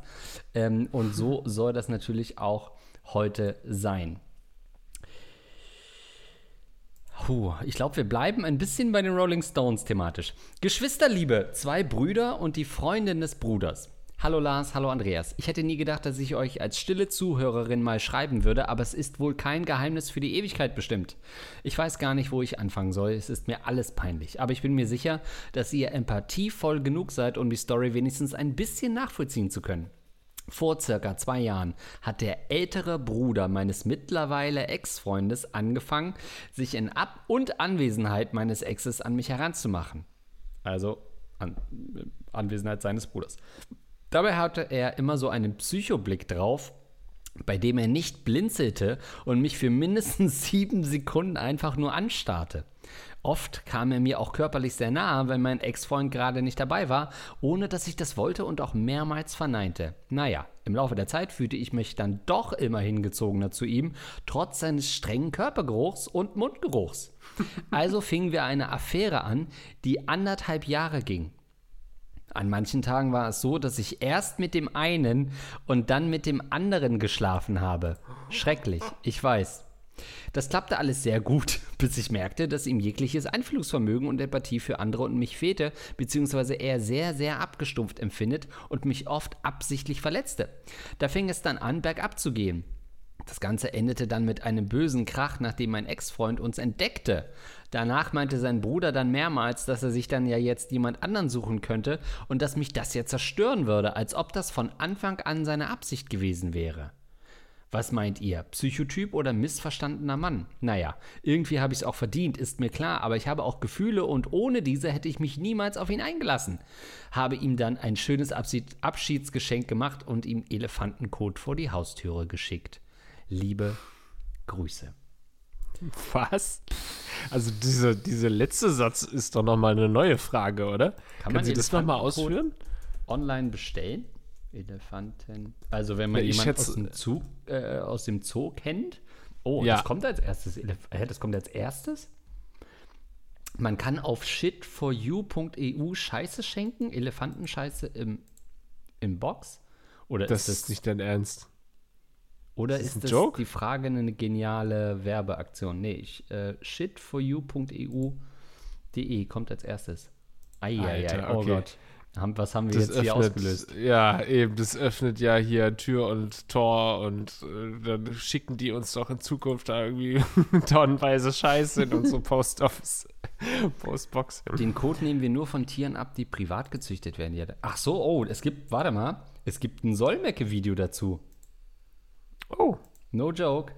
Ähm, und so soll das natürlich auch heute sein. Puh, ich glaube, wir bleiben ein bisschen bei den Rolling Stones thematisch. Geschwisterliebe, zwei Brüder und die Freundin des Bruders. Hallo Lars, hallo Andreas. Ich hätte nie gedacht, dass ich euch als stille Zuhörerin mal schreiben würde, aber es ist wohl kein Geheimnis für die Ewigkeit bestimmt. Ich weiß gar nicht, wo ich anfangen soll. Es ist mir alles peinlich. Aber ich bin mir sicher, dass ihr empathievoll genug seid, um die Story wenigstens ein bisschen nachvollziehen zu können. Vor circa zwei Jahren hat der ältere Bruder meines mittlerweile Ex-Freundes angefangen, sich in Ab- und Anwesenheit meines Exes an mich heranzumachen. Also an, Anwesenheit seines Bruders. Dabei hatte er immer so einen Psychoblick drauf, bei dem er nicht blinzelte und mich für mindestens sieben Sekunden einfach nur anstarrte. Oft kam er mir auch körperlich sehr nahe, wenn mein Ex-Freund gerade nicht dabei war, ohne dass ich das wollte und auch mehrmals verneinte. Naja, im Laufe der Zeit fühlte ich mich dann doch immer hingezogener zu ihm, trotz seines strengen Körpergeruchs und Mundgeruchs. Also fingen wir eine Affäre an, die anderthalb Jahre ging. An manchen Tagen war es so, dass ich erst mit dem einen und dann mit dem anderen geschlafen habe. Schrecklich, ich weiß. Das klappte alles sehr gut, bis ich merkte, dass ihm jegliches Einfühlungsvermögen und Empathie für andere und mich fehlte, beziehungsweise er sehr, sehr abgestumpft empfindet und mich oft absichtlich verletzte. Da fing es dann an, bergab zu gehen. Das Ganze endete dann mit einem bösen Krach, nachdem mein Ex-Freund uns entdeckte. Danach meinte sein Bruder dann mehrmals, dass er sich dann ja jetzt jemand anderen suchen könnte und dass mich das ja zerstören würde, als ob das von Anfang an seine Absicht gewesen wäre. Was meint ihr? Psychotyp oder missverstandener Mann? Naja, irgendwie habe ich es auch verdient, ist mir klar, aber ich habe auch Gefühle und ohne diese hätte ich mich niemals auf ihn eingelassen. Habe ihm dann ein schönes Abschiedsgeschenk gemacht und ihm Elefantenkot vor die Haustüre geschickt. Liebe Grüße. Was? Also dieser, dieser letzte Satz ist doch nochmal eine neue Frage, oder? Kann man Sie das nochmal ausführen? Online bestellen? Elefanten. Also wenn man ja, jemanden schätze, aus, dem Zoo, äh, aus dem Zoo kennt, Oh, ja. das kommt als erstes. Elef- das kommt als erstes? Man kann auf shitforyou.eu Scheiße schenken, Elefantenscheiße im, im Box? Oder das ist das nicht dein Ernst? Oder ist, ist das Joke? Die Frage eine geniale Werbeaktion? Nee, ich, äh, shitforyou.eu.de kommt als erstes. Eieiei, Alter, oh okay. Gott. Haben, was haben wir das jetzt öffnet, hier ausgelöst? Ja, eben, das öffnet ja hier Tür und Tor und äh, dann schicken die uns doch in Zukunft da irgendwie tonnenweise Scheiße in unsere Post Office, Postbox. Den Code nehmen wir nur von Tieren ab, die privat gezüchtet werden. Ach so, oh, es gibt, warte mal, es gibt ein Solmecke-Video dazu. Oh. No joke.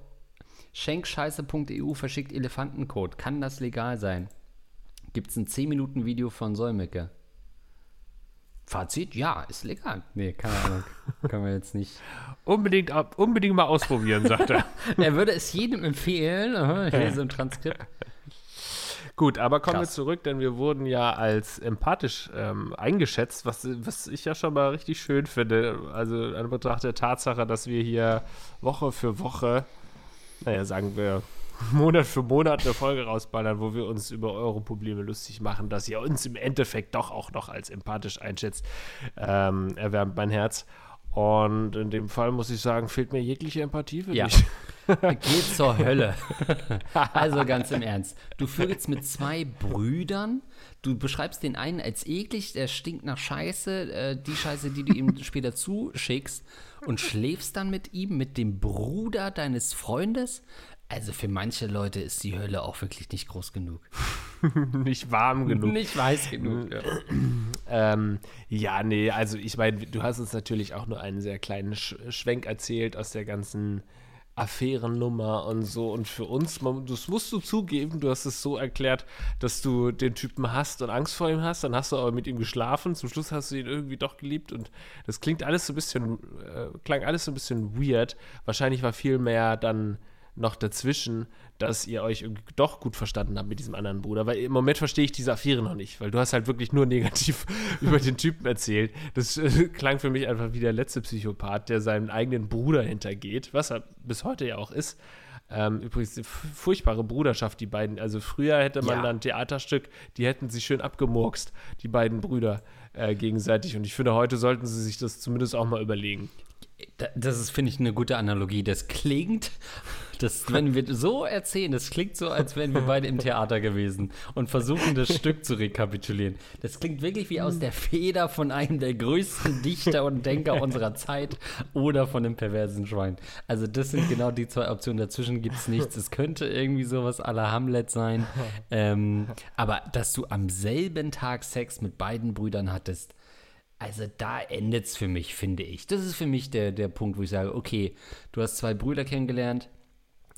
Schenkscheiße.eu verschickt Elefantencode. Kann das legal sein? Gibt's ein zehn-Minuten-Video von Solmecke? Fazit, ja, ist legal. Nee, keine Ahnung. Können wir jetzt nicht. Unbedingt, ab, unbedingt mal ausprobieren, sagt er. Er würde es jedem empfehlen. Aha, ich lese im Transkript. Gut, aber kommen Krass. wir zurück, denn wir wurden ja als empathisch ähm, eingeschätzt, was, was ich ja schon mal richtig schön finde. Also an Betracht der Tatsache, dass wir hier Woche für Woche, naja, sagen wir Monat für Monat eine Folge rausballern, wo wir uns über eure Probleme lustig machen, dass ihr uns im Endeffekt doch auch noch als empathisch einschätzt, ähm, erwärmt mein Herz. Und in dem Fall muss ich sagen, fehlt mir jegliche Empathie für ja. dich. Geht zur Hölle. Also ganz im Ernst. Du vögelst mit zwei Brüdern. Du beschreibst den einen als eklig, der stinkt nach Scheiße, äh, die Scheiße, die du ihm später zuschickst, und schläfst dann mit ihm, mit dem Bruder deines Freundes. Also für manche Leute ist die Hölle auch wirklich nicht groß genug. Nicht warm genug. Nicht weiß genug. Ja, ähm, ja nee, also ich meine, du hast uns natürlich auch nur einen sehr kleinen Sch- Schwenk erzählt aus der ganzen Affärennummer und so. Und für uns, man, das musst du zugeben, du hast es so erklärt, dass du den Typen hasst und Angst vor ihm hast. Dann hast du aber mit ihm geschlafen. Zum Schluss hast du ihn irgendwie doch geliebt. Und das klingt alles so ein bisschen, äh, klang alles so ein bisschen weird. Wahrscheinlich war viel mehr dann noch dazwischen, dass ihr euch doch gut verstanden habt mit diesem anderen Bruder, weil im Moment verstehe ich diese Affäre noch nicht, weil du hast halt wirklich nur negativ über den Typen erzählt. Das äh, klang für mich einfach wie der letzte Psychopath, der seinem eigenen Bruder hintergeht, was er bis heute ja auch ist. Ähm, übrigens, eine f- furchtbare Bruderschaft, die beiden. Also früher hätte man ja. dann ein Theaterstück, die hätten sich schön abgemurkst, die beiden Brüder äh, gegenseitig. Und ich finde, heute sollten sie sich das zumindest auch mal überlegen. Das ist, finde ich, eine gute Analogie. Das klingt, das, wenn wir so erzählen, das klingt so, als wären wir beide im Theater gewesen und versuchen, das Stück zu rekapitulieren. Das klingt wirklich wie aus der Feder von einem der größten Dichter und Denker unserer Zeit oder von einem perversen Schwein. Also das sind genau die zwei Optionen. Dazwischen gibt es nichts. Es könnte irgendwie sowas à la Hamlet sein. Ähm, aber dass du am selben Tag Sex mit beiden Brüdern hattest, also da endet es für mich, finde ich. Das ist für mich der, der Punkt, wo ich sage, okay, du hast zwei Brüder kennengelernt.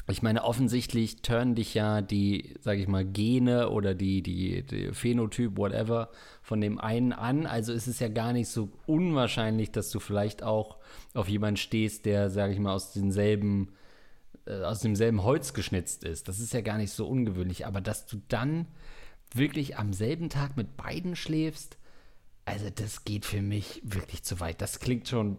Ich meine, offensichtlich turnen dich ja die, sage ich mal, Gene oder die, die, die Phänotyp, whatever, von dem einen an. Also es ist ja gar nicht so unwahrscheinlich, dass du vielleicht auch auf jemanden stehst, der, sage ich mal, aus denselben, äh, aus demselben Holz geschnitzt ist. Das ist ja gar nicht so ungewöhnlich. Aber dass du dann wirklich am selben Tag mit beiden schläfst, also das geht für mich wirklich zu weit. Das klingt schon,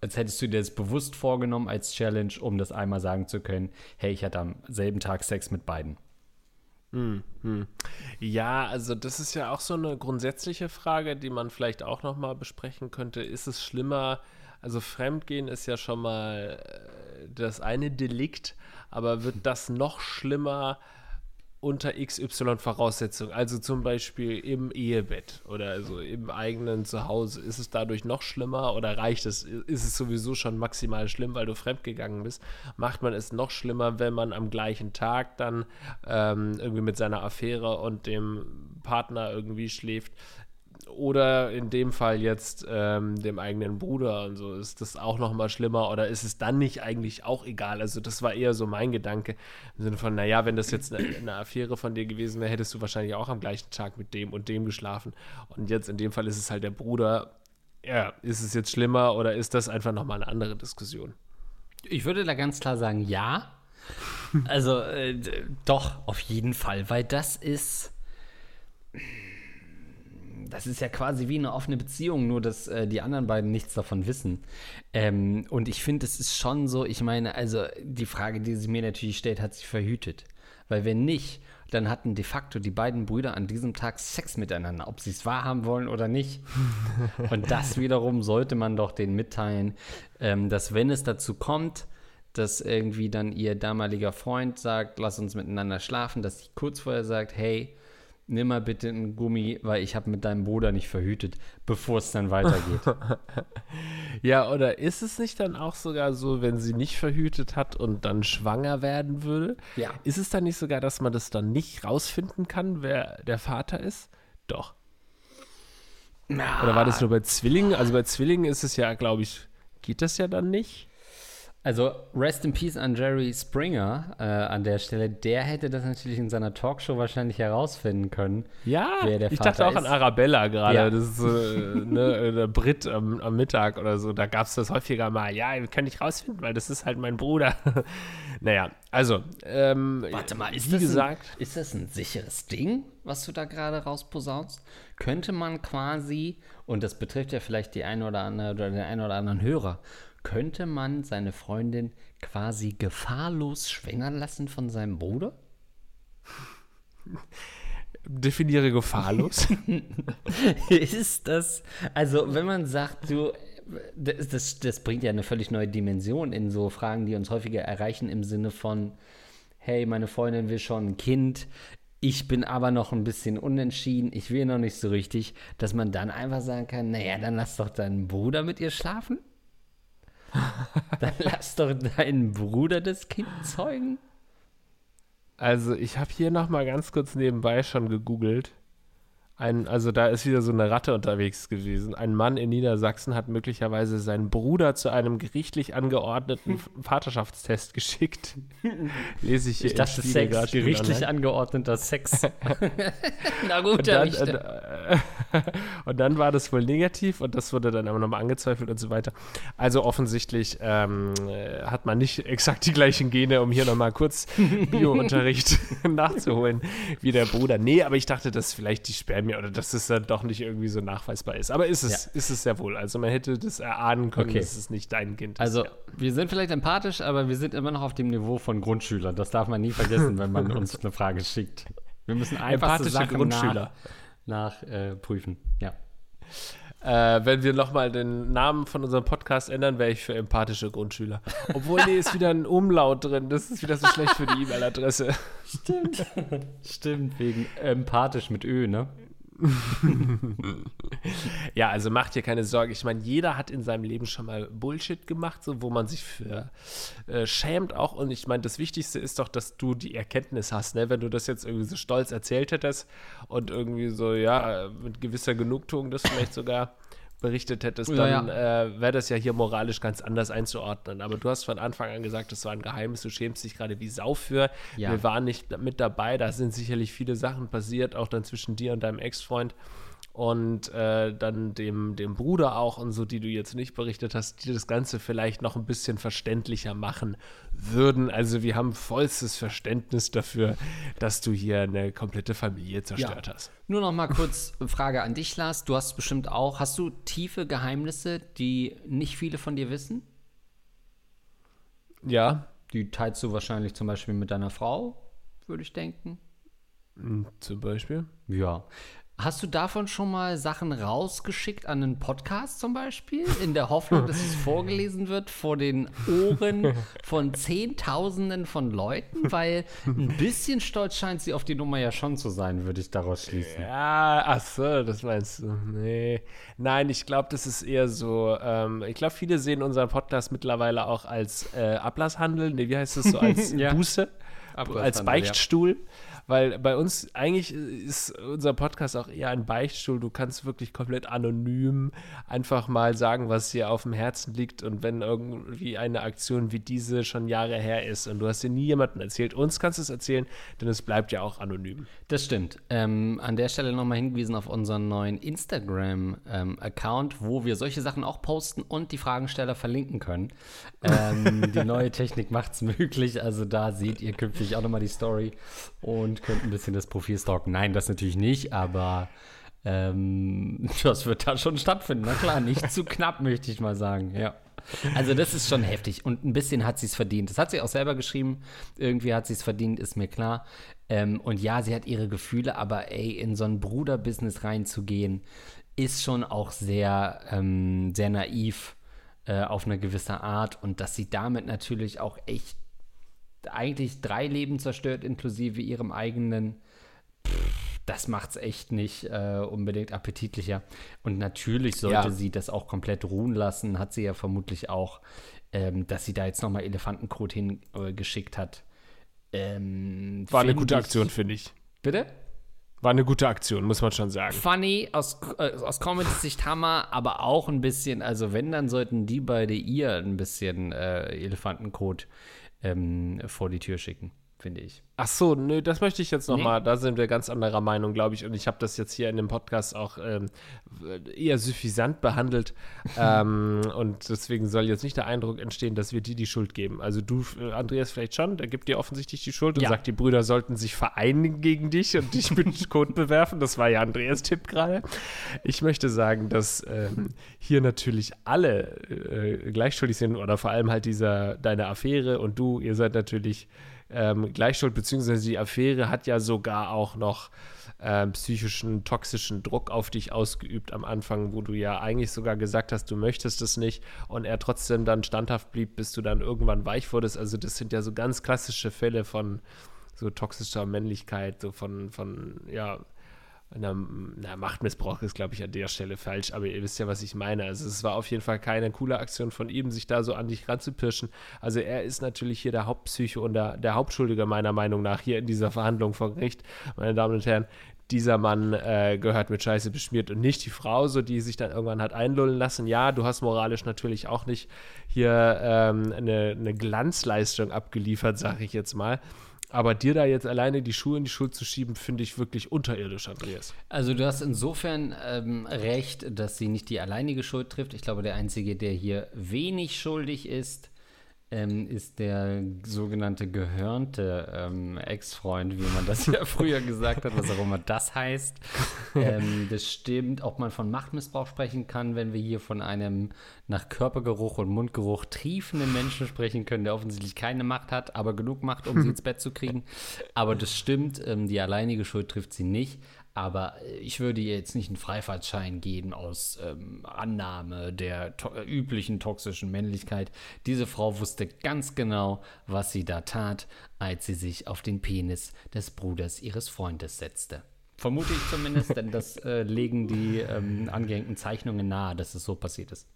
als hättest du dir das bewusst vorgenommen als Challenge, um das einmal sagen zu können, hey, ich hatte am selben Tag Sex mit beiden. Hm, hm. Ja, also das ist ja auch so eine grundsätzliche Frage, die man vielleicht auch nochmal besprechen könnte. Ist es schlimmer, also Fremdgehen ist ja schon mal das eine Delikt, aber wird das noch schlimmer unter X Y-Voraussetzungen, also zum Beispiel im Ehebett oder also im eigenen Zuhause, ist es dadurch noch schlimmer oder reicht es, ist es sowieso schon maximal schlimm, weil du fremdgegangen bist, macht man es noch schlimmer, wenn man am gleichen Tag dann ähm, irgendwie mit seiner Affäre und dem Partner irgendwie schläft oder in dem Fall jetzt ähm, dem eigenen Bruder und so, ist das auch nochmal schlimmer oder ist es dann nicht eigentlich auch egal? Also das war eher so mein Gedanke im Sinne von, naja, wenn das jetzt eine, eine Affäre von dir gewesen wäre, hättest du wahrscheinlich auch am gleichen Tag mit dem und dem geschlafen und jetzt in dem Fall ist es halt der Bruder. Ja, ist es jetzt schlimmer oder ist das einfach nochmal eine andere Diskussion? Ich würde da ganz klar sagen, ja. Also äh, doch, auf jeden Fall, weil das ist das ist ja quasi wie eine offene Beziehung, nur dass äh, die anderen beiden nichts davon wissen. Ähm, und ich finde, es ist schon so, ich meine, also die Frage, die sie mir natürlich stellt, hat sich verhütet. Weil wenn nicht, dann hatten de facto die beiden Brüder an diesem Tag Sex miteinander, ob sie es wahrhaben wollen oder nicht. Und das wiederum sollte man doch denen mitteilen, ähm, dass wenn es dazu kommt, dass irgendwie dann ihr damaliger Freund sagt, lass uns miteinander schlafen, dass sie kurz vorher sagt, hey, nimm mal bitte einen Gummi, weil ich habe mit deinem Bruder nicht verhütet, bevor es dann weitergeht. Ja, oder ist es nicht dann auch sogar so, wenn sie nicht verhütet hat und dann schwanger werden würde? Ja. Ist es dann nicht sogar, dass man das dann nicht rausfinden kann, wer der Vater ist? Doch. Na. Oder war das nur bei Zwillingen? Also bei Zwillingen ist es ja, glaube ich, geht das ja dann nicht? Also Rest in Peace an Jerry Springer äh, an der Stelle. Der hätte das natürlich in seiner Talkshow wahrscheinlich herausfinden können. Ja, wer der ich Vater dachte auch ist. An Arabella gerade. Ja. Das ist so, ne, der Brit am, am Mittag oder so. Da gab es das häufiger mal. Ja, wir können nicht rausfinden, weil das ist halt mein Bruder. Naja, also. Ähm, Warte mal, ist, wie das gesagt, ein, ist das ein sicheres Ding, was du da gerade rausposaunst? Könnte man quasi, und das betrifft ja vielleicht die eine oder andere oder den einen oder anderen Hörer, könnte man seine Freundin quasi gefahrlos schwängern lassen von seinem Bruder? Definiere gefahrlos. Ist das, also wenn man sagt, du, das, das, das bringt ja eine völlig neue Dimension in so Fragen, die uns häufiger erreichen im Sinne von, hey, meine Freundin will schon ein Kind, ich bin aber noch ein bisschen unentschieden, ich will noch nicht so richtig, dass man dann einfach sagen kann, naja, dann lass doch deinen Bruder mit ihr schlafen. Dann lass doch deinen Bruder das Kind zeugen. Also ich habe hier nochmal ganz kurz nebenbei schon gegoogelt. Ein, also da ist wieder so eine Ratte unterwegs gewesen. Ein Mann in Niedersachsen hat möglicherweise seinen Bruder zu einem gerichtlich angeordneten Vaterschaftstest geschickt. Lese ich hier. Ich dachte Sex, gerichtlich online. Angeordneter Sex. Na gut, und der dann, Richter. Äh, und dann war das wohl negativ und das wurde dann aber nochmal angezweifelt und so weiter. Also offensichtlich ähm, hat man nicht exakt die gleichen Gene, um hier nochmal kurz Biounterricht nachzuholen, wie der Bruder. Nee, aber ich dachte, dass vielleicht die Spermien oder dass es dann doch nicht irgendwie so nachweisbar ist. Aber ist es, ja. ist es sehr wohl. Also man hätte das erahnen können, okay, dass es nicht dein Kind ist. Also ja. Wir sind vielleicht empathisch, aber wir sind immer noch auf dem Niveau von Grundschülern. Das darf man nie vergessen, wenn man uns eine Frage schickt. Wir müssen einfach so Sachen Grundschüler nach, nach äh, prüfen. Ja. Äh, wenn wir nochmal den Namen von unserem Podcast ändern, wäre ich für empathische Grundschüler. Obwohl, nee, ist wieder ein Umlaut drin. Das ist wieder so schlecht für die E-Mail-Adresse. Stimmt. Stimmt, wegen empathisch mit Ö, ne? Ja, also macht dir keine Sorge. Ich meine, jeder hat in seinem Leben schon mal Bullshit gemacht, so, wo man sich für äh, schämt auch. Und ich meine, das Wichtigste ist doch, dass du die Erkenntnis hast, ne? Wenn du das jetzt irgendwie so stolz erzählt hättest und irgendwie so, ja, mit gewisser Genugtuung das vielleicht sogar berichtet hättest, dann ja, ja. äh, wäre das ja hier moralisch ganz anders einzuordnen. Aber du hast von Anfang an gesagt, das war ein Geheimnis, du schämst dich gerade wie Sau für. Ja. Wir waren nicht mit dabei, da sind sicherlich viele Sachen passiert, auch dann zwischen dir und deinem Ex-Freund und äh, dann dem, dem Bruder auch und so, die du jetzt nicht berichtet hast, die das Ganze vielleicht noch ein bisschen verständlicher machen würden. Also wir haben vollstes Verständnis dafür, dass du hier eine komplette Familie zerstört ja. hast. Nur noch mal kurz eine Frage an dich, Lars. Du hast bestimmt auch, hast du tiefe Geheimnisse, die nicht viele von dir wissen? Ja. Die teilst du wahrscheinlich zum Beispiel mit deiner Frau, würde ich denken. Zum Beispiel? Ja. Hast du davon schon mal Sachen rausgeschickt an einen Podcast zum Beispiel, in der Hoffnung, dass es vorgelesen wird vor den Ohren von Zehntausenden von Leuten? Weil ein bisschen stolz scheint sie auf die Nummer ja schon zu sein, würde ich daraus schließen. Ja, ach so, das meinst du. Nee. Nein, ich glaube, das ist eher so, ähm, ich glaube, viele sehen unseren Podcast mittlerweile auch als äh, Ablasshandel, nee, wie heißt das so, als ja. Buße, als Beichtstuhl. Ja. Weil bei uns, eigentlich ist unser Podcast auch eher ein Beichtstuhl. Du kannst wirklich komplett anonym einfach mal sagen, was dir auf dem Herzen liegt. Und wenn irgendwie eine Aktion wie diese schon Jahre her ist und du hast dir nie jemandem erzählt, uns kannst du es erzählen, denn es bleibt ja auch anonym. Das stimmt. Ähm, an der Stelle nochmal hingewiesen auf unseren neuen Instagram-Account, ähm, wo wir solche Sachen auch posten und die Fragensteller verlinken können. Ähm, die neue Technik macht's möglich. Also da seht ihr künftig auch nochmal die Story. Und könnt ein bisschen das Profil stalken. Nein, das natürlich nicht, aber Ähm, das wird da schon stattfinden. Na klar, nicht zu knapp, möchte ich mal sagen. Ja. Also das ist schon heftig. Und ein bisschen hat sie es verdient. Das hat sie auch selber geschrieben. Irgendwie hat sie es verdient, ist mir klar. Ähm, und ja, sie hat ihre Gefühle, aber ey, in so ein Bruder-Business reinzugehen, ist schon auch sehr, ähm, sehr naiv äh, auf eine gewisse Art. Und dass sie damit natürlich auch echt eigentlich drei Leben zerstört, inklusive ihrem eigenen, pff, das macht's echt nicht äh, unbedingt appetitlicher. Und natürlich sollte ja. sie das auch komplett ruhen lassen, hat sie ja vermutlich auch, ähm, dass sie da jetzt nochmal Elefantenkot hingeschickt äh, hat. Ähm, War eine gute Aktion, finde ich. Bitte? War eine gute Aktion, muss man schon sagen. Funny, aus, äh, aus Comedy-Sicht Hammer, aber auch ein bisschen, also wenn, dann sollten die beide ihr ein bisschen äh, Elefantenkot ähm, vor die Tür schicken, finde ich. Ach so, nö, das möchte ich jetzt nochmal, nee. Da sind wir ganz anderer Meinung, glaube ich, und ich habe das jetzt hier in dem Podcast auch ähm, eher suffisant behandelt ähm, und deswegen soll jetzt nicht der Eindruck entstehen, dass wir die die Schuld geben. Also du, Andreas, vielleicht schon, der gibt dir offensichtlich die Schuld und ja. sagt, die Brüder sollten sich vereinigen gegen dich und dich mit Kot bewerfen, das war ja Andreas' Tipp gerade. Ich möchte sagen, dass ähm, hier natürlich alle äh, gleich schuldig sind oder vor allem halt dieser, deine Affäre und du, ihr seid natürlich Ähm, Gleichschuld, beziehungsweise die Affäre hat ja sogar auch noch ähm, psychischen, toxischen Druck auf dich ausgeübt am Anfang, wo du ja eigentlich sogar gesagt hast, du möchtest es nicht und er trotzdem dann standhaft blieb, bis du dann irgendwann weich wurdest. Also das sind ja so ganz klassische Fälle von so toxischer Männlichkeit, so von, von ja, na, na, Machtmissbrauch ist, glaube ich, an der Stelle falsch, aber ihr wisst ja, was ich meine. Also es war auf jeden Fall keine coole Aktion von ihm, sich da so an dich ranzupirschen. Also er ist natürlich hier der Hauptpsycho und der, der Hauptschuldige meiner Meinung nach hier in dieser Verhandlung vor Gericht, meine Damen und Herren. Dieser Mann äh, gehört mit Scheiße beschmiert und nicht die Frau, so die sich dann irgendwann hat einlullen lassen. Ja, du hast moralisch natürlich auch nicht hier ähm, eine, eine Glanzleistung abgeliefert, sage ich jetzt mal. Aber dir da jetzt alleine die Schuhe in die Schuld zu schieben, finde ich wirklich unterirdisch, Andreas. Also du hast insofern ähm, recht, dass sie nicht die alleinige Schuld trifft. Ich glaube, der Einzige, der hier wenig schuldig ist, ähm, ist der sogenannte gehörnte ähm, Ex-Freund, wie man das ja früher gesagt hat, was auch immer das heißt. Ähm, das stimmt, ob man von Machtmissbrauch sprechen kann, wenn wir hier von einem nach Körpergeruch und Mundgeruch triefenden Menschen sprechen können, der offensichtlich keine Macht hat, aber genug Macht, um sie ins Bett zu kriegen. Aber das stimmt, ähm, die alleinige Schuld trifft sie nicht. Aber ich würde ihr jetzt nicht einen Freifahrtschein geben aus ähm, Annahme der to- üblichen toxischen Männlichkeit. Diese Frau wusste ganz genau, was sie da tat, als sie sich auf den Penis des Bruders ihres Freundes setzte. Vermute ich zumindest, denn das äh, legen die ähm, angehängten Zeichnungen nahe, dass es so passiert ist.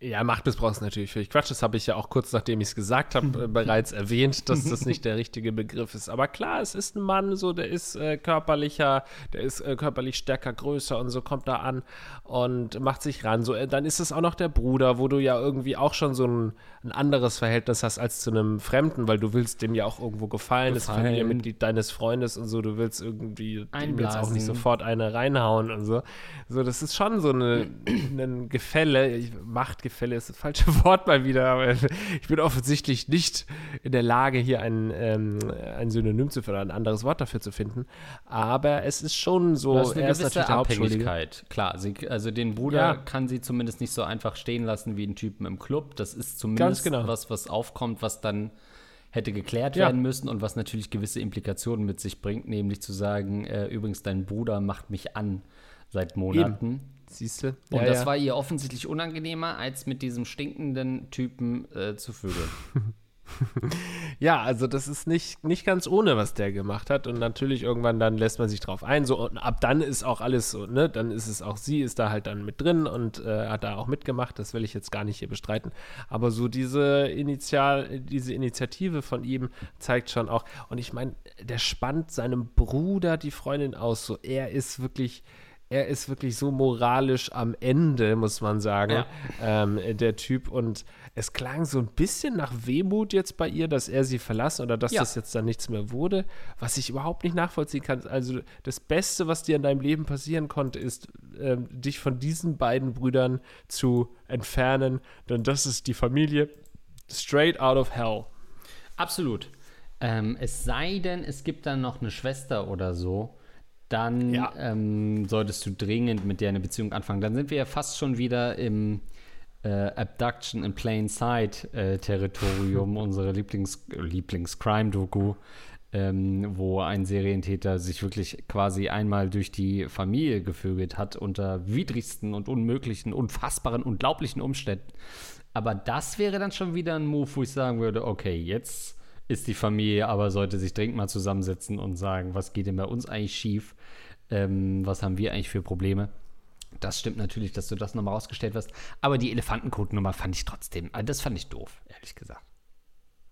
Ja, Machtmissbrauch ist natürlich völlig Quatsch. Das habe ich ja auch kurz, nachdem ich es gesagt habe, äh, bereits erwähnt, dass das nicht der richtige Begriff ist. Aber klar, es ist ein Mann, so der ist äh, körperlicher, der ist äh, körperlich stärker, größer und so kommt da an und macht sich ran. So, äh, dann ist es auch noch der Bruder, wo du ja irgendwie auch schon so ein, ein anderes Verhältnis hast als zu einem Fremden, weil du willst dem ja auch irgendwo gefallen, das Familienmitglied deines Freundes und so, du willst irgendwie dem jetzt auch nicht sofort eine reinhauen und so. So, das ist schon so eine, ein Gefälle, ich, Macht Gefälle ist das falsche Wort mal wieder, aber ich bin offensichtlich nicht in der Lage, hier ein, ähm, ein Synonym zu finden, ein anderes Wort dafür zu finden, aber es ist schon so, das ist eine gewisse Abhängigkeit, klar, sie, also den Bruder ja. kann sie zumindest nicht so einfach stehen lassen wie einen Typen im Club, das ist zumindest genau. was, was aufkommt, was dann hätte geklärt ja. werden müssen und was natürlich gewisse Implikationen mit sich bringt, nämlich zu sagen, äh, übrigens, dein Bruder macht mich an seit Monaten. Eben. Siehst du? Und ja, das ja. war ihr offensichtlich unangenehmer, als mit diesem stinkenden Typen äh, zu vögeln. Ja, also das ist nicht, nicht ganz ohne, was der gemacht hat. Und natürlich irgendwann dann lässt man sich drauf ein. So, und ab dann ist auch alles so, ne? Dann ist es auch sie, ist da halt dann mit drin und äh, hat da auch mitgemacht. Das will ich jetzt gar nicht hier bestreiten. Aber so diese Initial, diese Initiative von ihm zeigt schon auch. Und ich meine, der spannt seinem Bruder die Freundin aus. So, er ist wirklich... Er ist wirklich so moralisch am Ende, muss man sagen, ja. ähm, der Typ. Und es klang so ein bisschen nach Wehmut jetzt bei ihr, dass er sie verlassen oder dass ja. das jetzt dann nichts mehr wurde, was ich überhaupt nicht nachvollziehen kann. Also das Beste, was dir in deinem Leben passieren konnte, ist, äh, dich von diesen beiden Brüdern zu entfernen. Denn das ist die Familie straight out of hell. Absolut. Ähm, es sei denn, es gibt dann noch eine Schwester oder so, dann ja. ähm, solltest du dringend mit der eine Beziehung anfangen. Dann sind wir ja fast schon wieder im äh, Abduction in Plain Sight äh, Territorium, unsere Lieblings- Lieblings-Crime-Doku, ähm, wo ein Serientäter sich wirklich quasi einmal durch die Familie gevögelt hat unter widrigsten und unmöglichen, unfassbaren, unglaublichen Umständen. Aber das wäre dann schon wieder ein Move, wo ich sagen würde, okay, jetzt ist die Familie, aber sollte sich dringend mal zusammensetzen und sagen, was geht denn bei uns eigentlich schief? Ähm, was haben wir eigentlich für Probleme? Das stimmt natürlich, dass du das nochmal rausgestellt hast. Aber die Elefantenkotnummer fand ich trotzdem, das fand ich doof, ehrlich gesagt.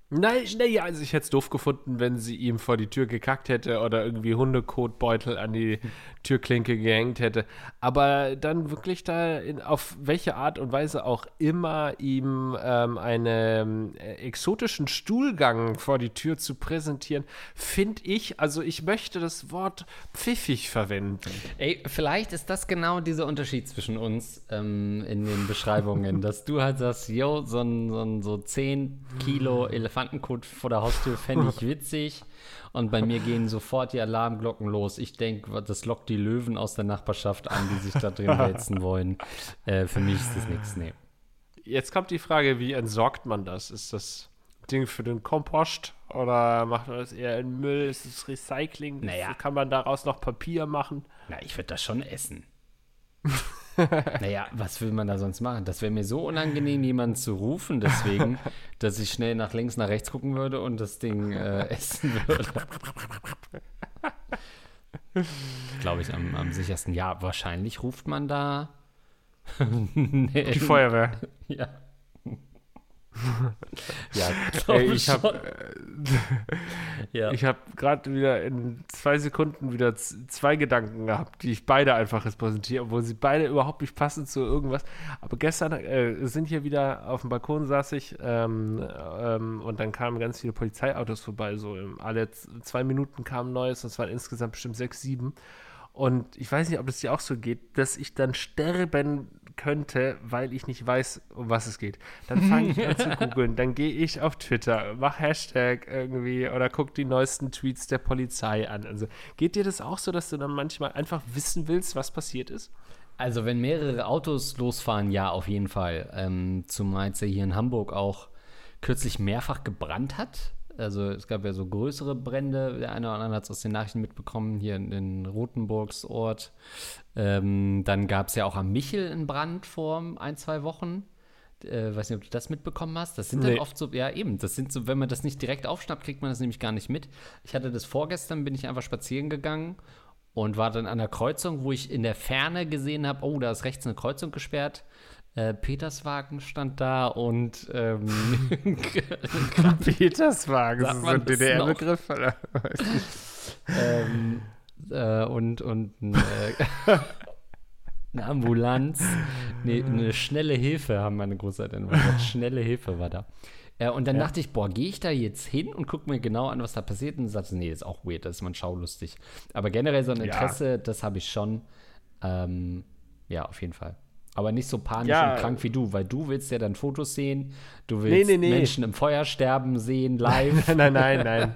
Nein, naja, also ich hätte es doof gefunden, wenn sie ihm vor die Tür gekackt hätte oder irgendwie Hundekotbeutel an die Türklinke gehängt hätte. Aber dann wirklich da in, auf welche Art und Weise auch immer ihm ähm, einen äh, exotischen Stuhlgang vor die Tür zu präsentieren, finde ich, also ich möchte das Wort pfiffig verwenden. Ey, vielleicht ist das genau dieser Unterschied zwischen uns ähm, in den Beschreibungen, dass du halt sagst, yo, so ein so, so zehn Kilo Elefant Elefantenkot vor der Haustür fände ich witzig. Und bei mir gehen sofort die Alarmglocken los. Ich denke, das lockt die Löwen aus der Nachbarschaft an, die sich da drin wälzen wollen. Äh, für mich ist das nichts. Nee. Jetzt kommt die Frage, wie entsorgt man das? Ist das Ding für den Kompost oder macht man das eher in Müll? Ist es Recycling? Naja. Kann man daraus noch Papier machen? Na, ich würde das schon essen. Naja, was will man da sonst machen? Das wäre mir so unangenehm, jemanden zu rufen, deswegen, dass ich schnell nach links, nach rechts gucken würde und das Ding äh, essen würde. Glaube ich, am, am sichersten. Ja, wahrscheinlich ruft man da nee. Die Feuerwehr. Ja. Ja, ey, ich habe äh, ja. hab gerade wieder in zwei Sekunden wieder z- zwei Gedanken gehabt, die ich beide einfach repräsentiere, obwohl sie beide überhaupt nicht passen zu irgendwas. Aber gestern äh, sind hier wieder auf dem Balkon saß ich ähm, ähm, und dann kamen ganz viele Polizeiautos vorbei. So im, alle z- zwei Minuten kam neues und es waren insgesamt bestimmt sechs, sieben. Und ich weiß nicht, ob das dir auch so geht, dass ich dann sterben könnte, weil ich nicht weiß, um was es geht. Dann fange ich an zu googeln, dann gehe ich auf Twitter, mache Hashtag irgendwie oder gucke die neuesten Tweets der Polizei an. Also geht dir das auch so, dass du dann manchmal einfach wissen willst, was passiert ist? Also wenn mehrere Autos losfahren, ja, auf jeden Fall. Ähm, zumal es ja hier in Hamburg auch kürzlich mehrfach gebrannt hat. Also es gab ja so größere Brände, der eine oder andere hat es aus den Nachrichten mitbekommen, hier in, in Rotenburgs Ort. Ähm, dann gab es ja auch am Michel einen Brand vor ein, zwei Wochen. Äh, weiß nicht, ob du das mitbekommen hast. Das sind nee. Dann oft so, ja eben, das sind so, wenn man das nicht direkt aufschnappt, kriegt man das nämlich gar nicht mit. Ich hatte das vorgestern, bin ich einfach spazieren gegangen und war dann an der Kreuzung, wo ich in der Ferne gesehen habe, oh, da ist rechts eine Kreuzung gesperrt. Peterswagen stand da und ähm, Peterswagen, das ist so ein D D R-Begriff, oder? ähm, äh, und und äh, eine Ambulanz, nee, eine schnelle Hilfe, haben meine Großeltern gesagt, schnelle Hilfe war da. Äh, und dann ja. dachte ich, boah, gehe ich da jetzt hin und gucke mir genau an, was da passiert? Und sagte, nee, ist auch weird, das ist man schaulustig. Aber generell so ein Interesse, ja. das habe ich schon. Ähm, ja, auf jeden Fall. Aber nicht so panisch ja. und krank wie du, weil du willst ja dann Fotos sehen, du willst nee, nee, nee. Menschen im Feuer sterben sehen, live. Nein, nein, nein, nein.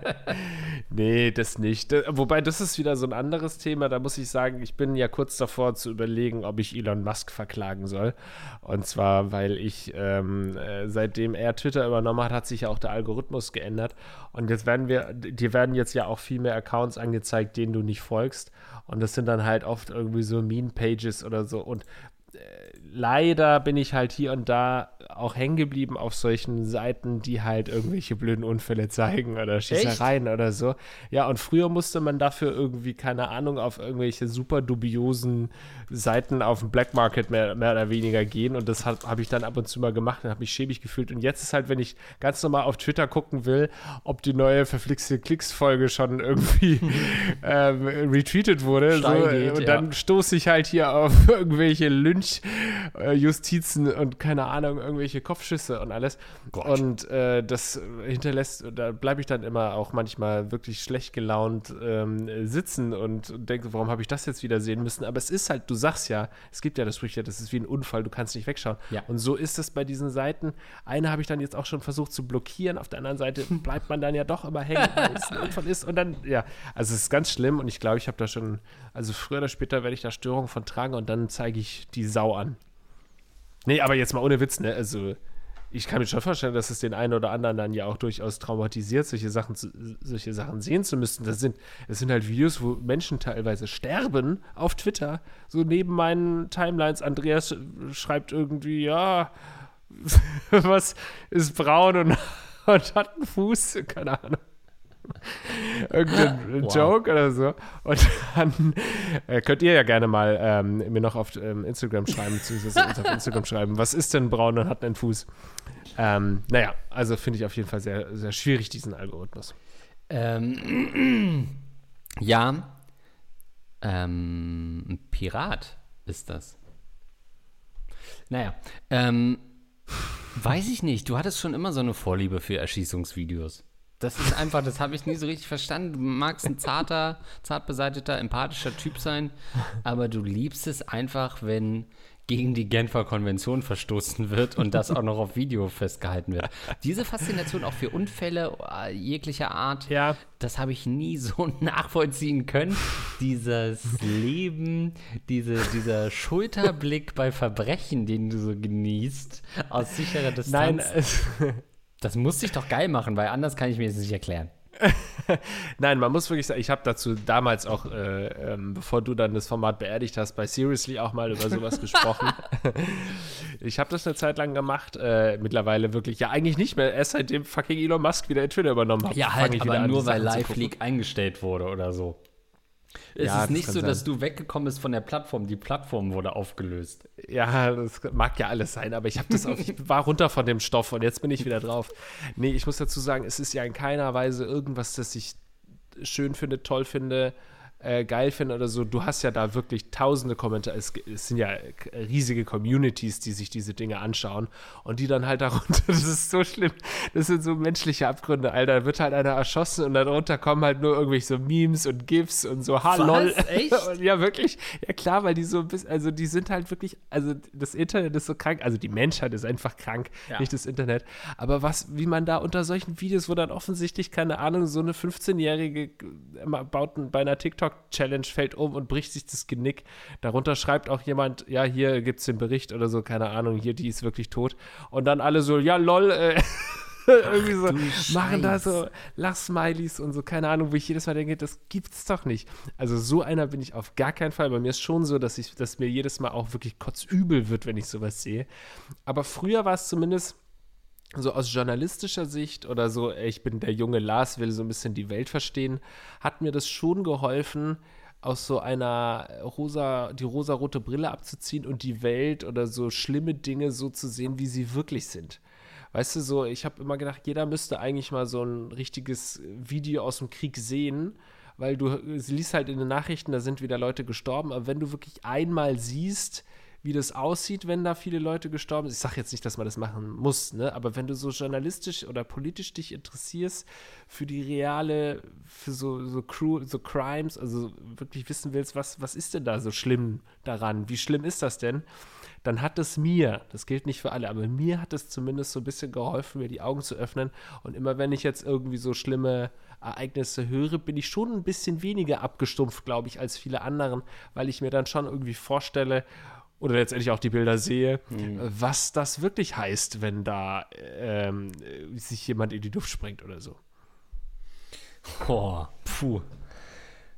Nee, das nicht. Das, wobei, das ist wieder so ein anderes Thema. Da muss ich sagen, ich bin ja kurz davor zu überlegen, ob ich Elon Musk verklagen soll. Und zwar, weil ich, ähm, seitdem er Twitter übernommen hat, hat sich ja auch der Algorithmus geändert. Und jetzt werden wir, dir werden jetzt ja auch viel mehr Accounts angezeigt, denen du nicht folgst. Und das sind dann halt oft irgendwie so Meme-Pages oder so. Und leider bin ich halt hier und da auch hängen geblieben auf solchen Seiten, die halt irgendwelche blöden Unfälle zeigen oder Schießereien Echt? Oder so. Ja, und früher musste man dafür irgendwie, keine Ahnung, auf irgendwelche super dubiosen Seiten auf dem Black Market mehr, mehr oder weniger gehen und das habe hab ich dann ab und zu mal gemacht und habe mich schäbig gefühlt. Und jetzt ist halt, wenn ich ganz normal auf Twitter gucken will, ob die neue verflixte Klicks-Folge schon irgendwie ähm, retweetet wurde. So, geht, und dann ja. stoße ich halt hier auf irgendwelche Lynch-Justizen und keine Ahnung, irgendwelche mögliche Kopfschüsse und alles. Gott. Und äh, das hinterlässt, da bleibe ich dann immer auch manchmal wirklich schlecht gelaunt ähm, sitzen und, und denke, warum habe ich das jetzt wieder sehen müssen? Aber es ist halt, du sagst ja, es gibt ja das Sprichwort, das ist wie ein Unfall, du kannst nicht wegschauen. Ja. Und so ist es bei diesen Seiten. Eine habe ich dann jetzt auch schon versucht zu blockieren, auf der anderen Seite bleibt man dann ja doch immer hängen, weil es ein Unfall ist. Und dann, ja, also es ist ganz schlimm und ich glaube, ich habe da schon, also früher oder später werde ich da Störungen von tragen und dann zeige ich die Sau an. Nee, aber jetzt mal ohne Witz, ne? Also, ich kann mir schon vorstellen, dass es den einen oder anderen dann ja auch durchaus traumatisiert, solche Sachen, zu, solche Sachen sehen zu müssen. Das sind, das sind halt Videos, wo Menschen teilweise sterben auf Twitter. So neben meinen Timelines. Andreas schreibt irgendwie, ja, was ist braun und, und hat einen Fuß? Keine Ahnung. Irgendein wow. Joke oder so. Und dann äh, könnt ihr ja gerne mal ähm, mir noch auf ähm, Instagram schreiben, beziehungsweise uns auf Instagram schreiben, was ist denn braun und hat einen Fuß? Ähm, naja, also finde ich auf jeden Fall sehr, sehr schwierig, diesen Algorithmus. Ähm, ja, ähm, ein Pirat ist das. Naja, ähm, weiß ich nicht, du hattest schon immer so eine Vorliebe für Erschießungsvideos. Das ist einfach, das habe ich nie so richtig verstanden. Du magst ein zarter, zart beseiteter, empathischer Typ sein, aber du liebst es einfach, wenn gegen die Genfer Konvention verstoßen wird und das auch noch auf Video festgehalten wird. Diese Faszination auch für Unfälle jeglicher Art, ja. Das habe ich nie so nachvollziehen können. Dieses Leben, diese, dieser Schulterblick bei Verbrechen, den du so genießt, aus sicherer Distanz. Nein, es das muss sich doch geil machen, weil anders kann ich mir das nicht erklären. Nein, man muss wirklich sagen, ich habe dazu damals auch, äh, ähm, bevor du dann das Format beerdigt hast, bei Seriously auch mal über sowas gesprochen. Ich habe das eine Zeit lang gemacht, äh, mittlerweile wirklich, ja eigentlich nicht mehr, erst seitdem fucking Elon Musk wieder Twitter übernommen hat. Ja halt, ich aber nur an, weil Live League eingestellt wurde oder so. Es ja, ist nicht so, sein. Dass du weggekommen bist von der Plattform. Die Plattform wurde aufgelöst. Ja, das mag ja alles sein, aber ich habe das auch, ich war runter von dem Stoff und jetzt bin ich wieder drauf. Nee, ich muss dazu sagen, es ist ja in keiner Weise irgendwas, das ich schön finde, toll finde, äh, geil finde oder so. Du hast ja da wirklich tausende Kommentare. Es, es sind ja riesige Communities, die sich diese Dinge anschauen und die dann halt darunter, das ist so schlimm, das sind so menschliche Abgründe, Alter. Da wird halt einer erschossen und darunter kommen halt nur irgendwelche so Memes und GIFs und so, ha, lol. Echt? Und ja, wirklich. Ja, klar, weil die so ein bisschen, also die sind halt wirklich, also das Internet ist so krank, also die Menschheit ist einfach krank, ja. Nicht das Internet. Aber was, wie man da unter solchen Videos, wo dann offensichtlich, keine Ahnung, so eine fünfzehnjährige baut bei einer TikTok Challenge fällt um und bricht sich das Genick. Darunter schreibt auch jemand, ja, hier gibt's den Bericht oder so, keine Ahnung, hier, die ist wirklich tot. Und dann alle so, ja, lol, äh, irgendwie so, machen da so Lachsmileys und so, keine Ahnung, wo ich jedes Mal denke, das gibt's doch nicht. Also so einer bin ich auf gar keinen Fall. Bei mir ist schon so, dass ich, dass mir jedes Mal auch wirklich kotzübel wird, wenn ich sowas sehe. Aber früher war es zumindest so aus journalistischer Sicht oder so, ich bin der junge Lars, will so ein bisschen die Welt verstehen, hat mir das schon geholfen, aus so einer rosa, die rosarote Brille abzuziehen und die Welt oder so schlimme Dinge so zu sehen, wie sie wirklich sind. Weißt du, so, ich habe immer gedacht, jeder müsste eigentlich mal so ein richtiges Video aus dem Krieg sehen, weil du liest halt in den Nachrichten, da sind wieder Leute gestorben, aber wenn du wirklich einmal siehst, wie das aussieht, wenn da viele Leute gestorben sind. Ich sage jetzt nicht, dass man das machen muss, ne? Aber wenn du so journalistisch oder politisch dich interessierst für die reale, für so, so, cru- so Crimes, also wirklich wissen willst, was, was ist denn da so schlimm daran? Wie schlimm ist das denn? Dann hat es mir, das gilt nicht für alle, aber mir hat es zumindest so ein bisschen geholfen, mir die Augen zu öffnen. Und immer wenn ich jetzt irgendwie so schlimme Ereignisse höre, bin ich schon ein bisschen weniger abgestumpft, glaube ich, als viele anderen, weil ich mir dann schon irgendwie vorstelle, oder letztendlich auch die Bilder sehe, mhm. was das wirklich heißt, wenn da ähm, sich jemand in die Luft sprengt oder so. Oh, puh.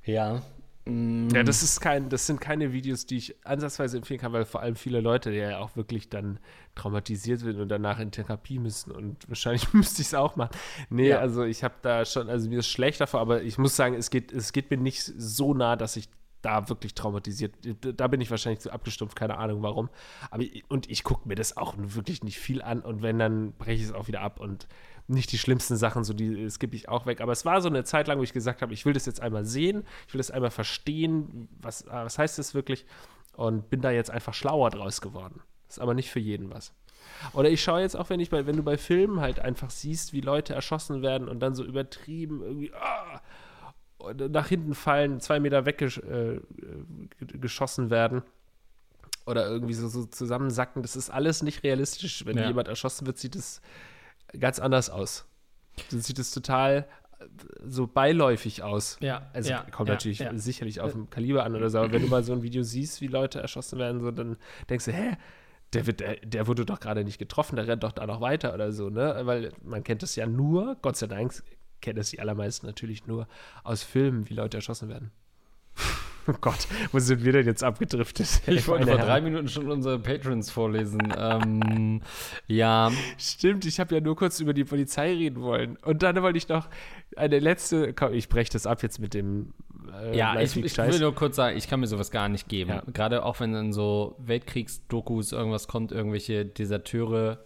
Ja. Mm. Ja, das ist kein, das sind keine Videos, die ich ansatzweise empfehlen kann, weil vor allem viele Leute ja auch wirklich dann traumatisiert werden und danach in Therapie müssen und wahrscheinlich müsste ich es auch machen. Nee, ja. Also ich habe da schon, also mir ist schlecht davor, aber ich muss sagen, es geht, es geht mir nicht so nah, dass ich da wirklich traumatisiert, da bin ich wahrscheinlich zu abgestumpft, keine Ahnung warum. Aber und ich gucke mir das auch wirklich nicht viel an und wenn, dann breche ich es auch wieder ab und nicht die schlimmsten Sachen, so die skippe ich auch weg. Aber es war so eine Zeit lang, wo ich gesagt habe, ich will das jetzt einmal sehen, ich will das einmal verstehen, was, was heißt das wirklich und bin da jetzt einfach schlauer draus geworden. Ist aber nicht für jeden was. Oder ich schaue jetzt auch, wenn ich bei, wenn du bei Filmen halt einfach siehst, wie Leute erschossen werden und dann so übertrieben irgendwie ah, nach hinten fallen, zwei Meter weggeschossen äh, werden oder irgendwie so, so zusammensacken. Das ist alles nicht realistisch. Wenn ja. jemand erschossen wird, sieht es ganz anders aus. Dann sieht es total so beiläufig aus. Ja, also ja, kommt ja, natürlich ja. sicherlich auf dem Kaliber an oder so. Aber wenn du mal so ein Video siehst, wie Leute erschossen werden, so, dann denkst du, hä? Der, wird, der wurde doch gerade nicht getroffen, der rennt doch da noch weiter oder so, ne? Weil man kennt das ja nur, Gott sei Dank kennt das die allermeisten natürlich nur aus Filmen, wie Leute erschossen werden. Oh Gott, wo sind wir denn jetzt abgedriftet? Ich wollte vor drei Minuten schon unsere Patrons vorlesen. ähm, ja. Stimmt, ich habe ja nur kurz über die Polizei reden wollen. Und dann wollte ich noch eine letzte, komm, ich breche das ab jetzt mit dem äh, Ja, ich, ich will nur kurz sagen, ich kann mir sowas gar nicht geben. Ja. Gerade auch, wenn in so Weltkriegsdokus irgendwas kommt, irgendwelche Deserteure,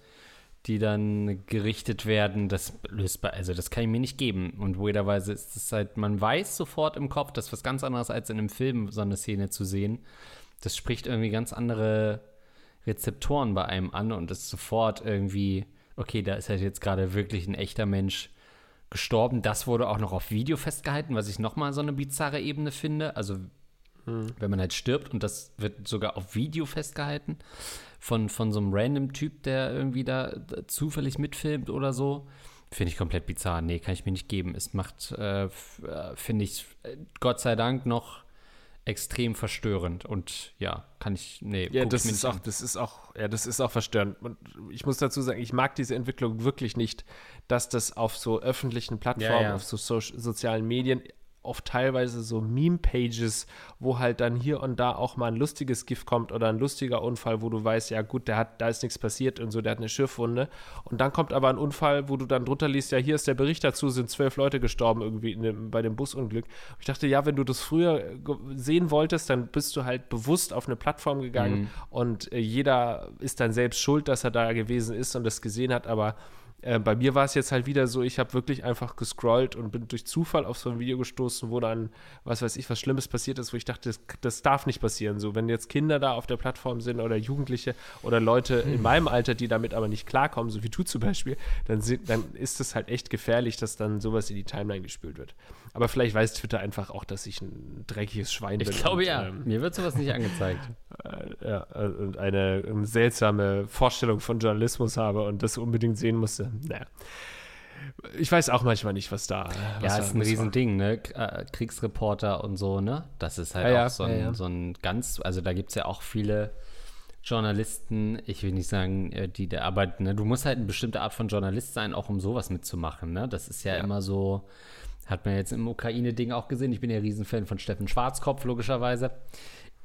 die dann gerichtet werden, das lösbar, also das kann ich mir nicht geben. Und weirderweise ist es halt, man weiß sofort im Kopf, das ist was ganz anderes als in einem Film so eine Szene zu sehen. Das spricht irgendwie ganz andere Rezeptoren bei einem an und ist sofort irgendwie, okay, da ist halt jetzt gerade wirklich ein echter Mensch gestorben. Das wurde auch noch auf Video festgehalten, was ich nochmal so eine bizarre Ebene finde. Also hm. wenn man halt stirbt und das wird sogar auf Video festgehalten. Von, von so einem random Typ, der irgendwie da, da zufällig mitfilmt oder so, finde ich komplett bizarr. Nee, kann ich mir nicht geben. Es macht, äh, f- äh, finde ich, äh, Gott sei Dank noch extrem verstörend. Und ja, kann ich, nee, ja, guck das ich mir ist nicht auch, an. Das ist auch, ja, das ist auch verstörend. Und ich muss dazu sagen, ich mag diese Entwicklung wirklich nicht, dass das auf so öffentlichen Plattformen, ja, ja. auf so, so sozialen Medien oft teilweise so Meme-Pages, wo halt dann hier und da auch mal ein lustiges GIF kommt oder ein lustiger Unfall, wo du weißt, ja gut, der hat, da ist nichts passiert und so, der hat eine Schürfwunde. Und dann kommt aber ein Unfall, wo du dann drunter liest, ja, hier ist der Bericht dazu, sind zwölf Leute gestorben irgendwie in dem, bei dem Busunglück. Und ich dachte, ja, wenn du das früher sehen wolltest, dann bist du halt bewusst auf eine Plattform gegangen mhm. und äh, jeder ist dann selbst schuld, dass er da gewesen ist und das gesehen hat, aber Äh, bei mir war es jetzt halt wieder so, ich habe wirklich einfach gescrollt und bin durch Zufall auf so ein Video gestoßen, wo dann, was weiß ich, was Schlimmes passiert ist, wo ich dachte, das, das darf nicht passieren. So, wenn jetzt Kinder da auf der Plattform sind oder Jugendliche oder Leute in meinem Alter, die damit aber nicht klarkommen, so wie du zum Beispiel, dann, sind, dann ist es halt echt gefährlich, dass dann sowas in die Timeline gespült wird. Aber vielleicht weiß Twitter einfach auch, dass ich ein dreckiges Schwein ich bin. Ich glaube und, ja, ähm, mir wird sowas nicht angezeigt. Äh, ja, und eine, eine seltsame Vorstellung von Journalismus habe und das unbedingt sehen musste. Naja. Ich weiß auch manchmal nicht, was da was Ja, ist ein Riesending, ne? Kriegsreporter und so, ne? Das ist halt ja, auch ja, so, ein, ja. so ein ganz, also da gibt es ja auch viele Journalisten, ich will nicht sagen, die da arbeiten, ne? Du musst halt eine bestimmte Art von Journalist sein, auch um sowas mitzumachen, ne? Das ist ja, ja. immer so, hat man jetzt im Ukraine-Ding auch gesehen, ich bin ja Riesenfan von Steffen Schwarzkopf, logischerweise.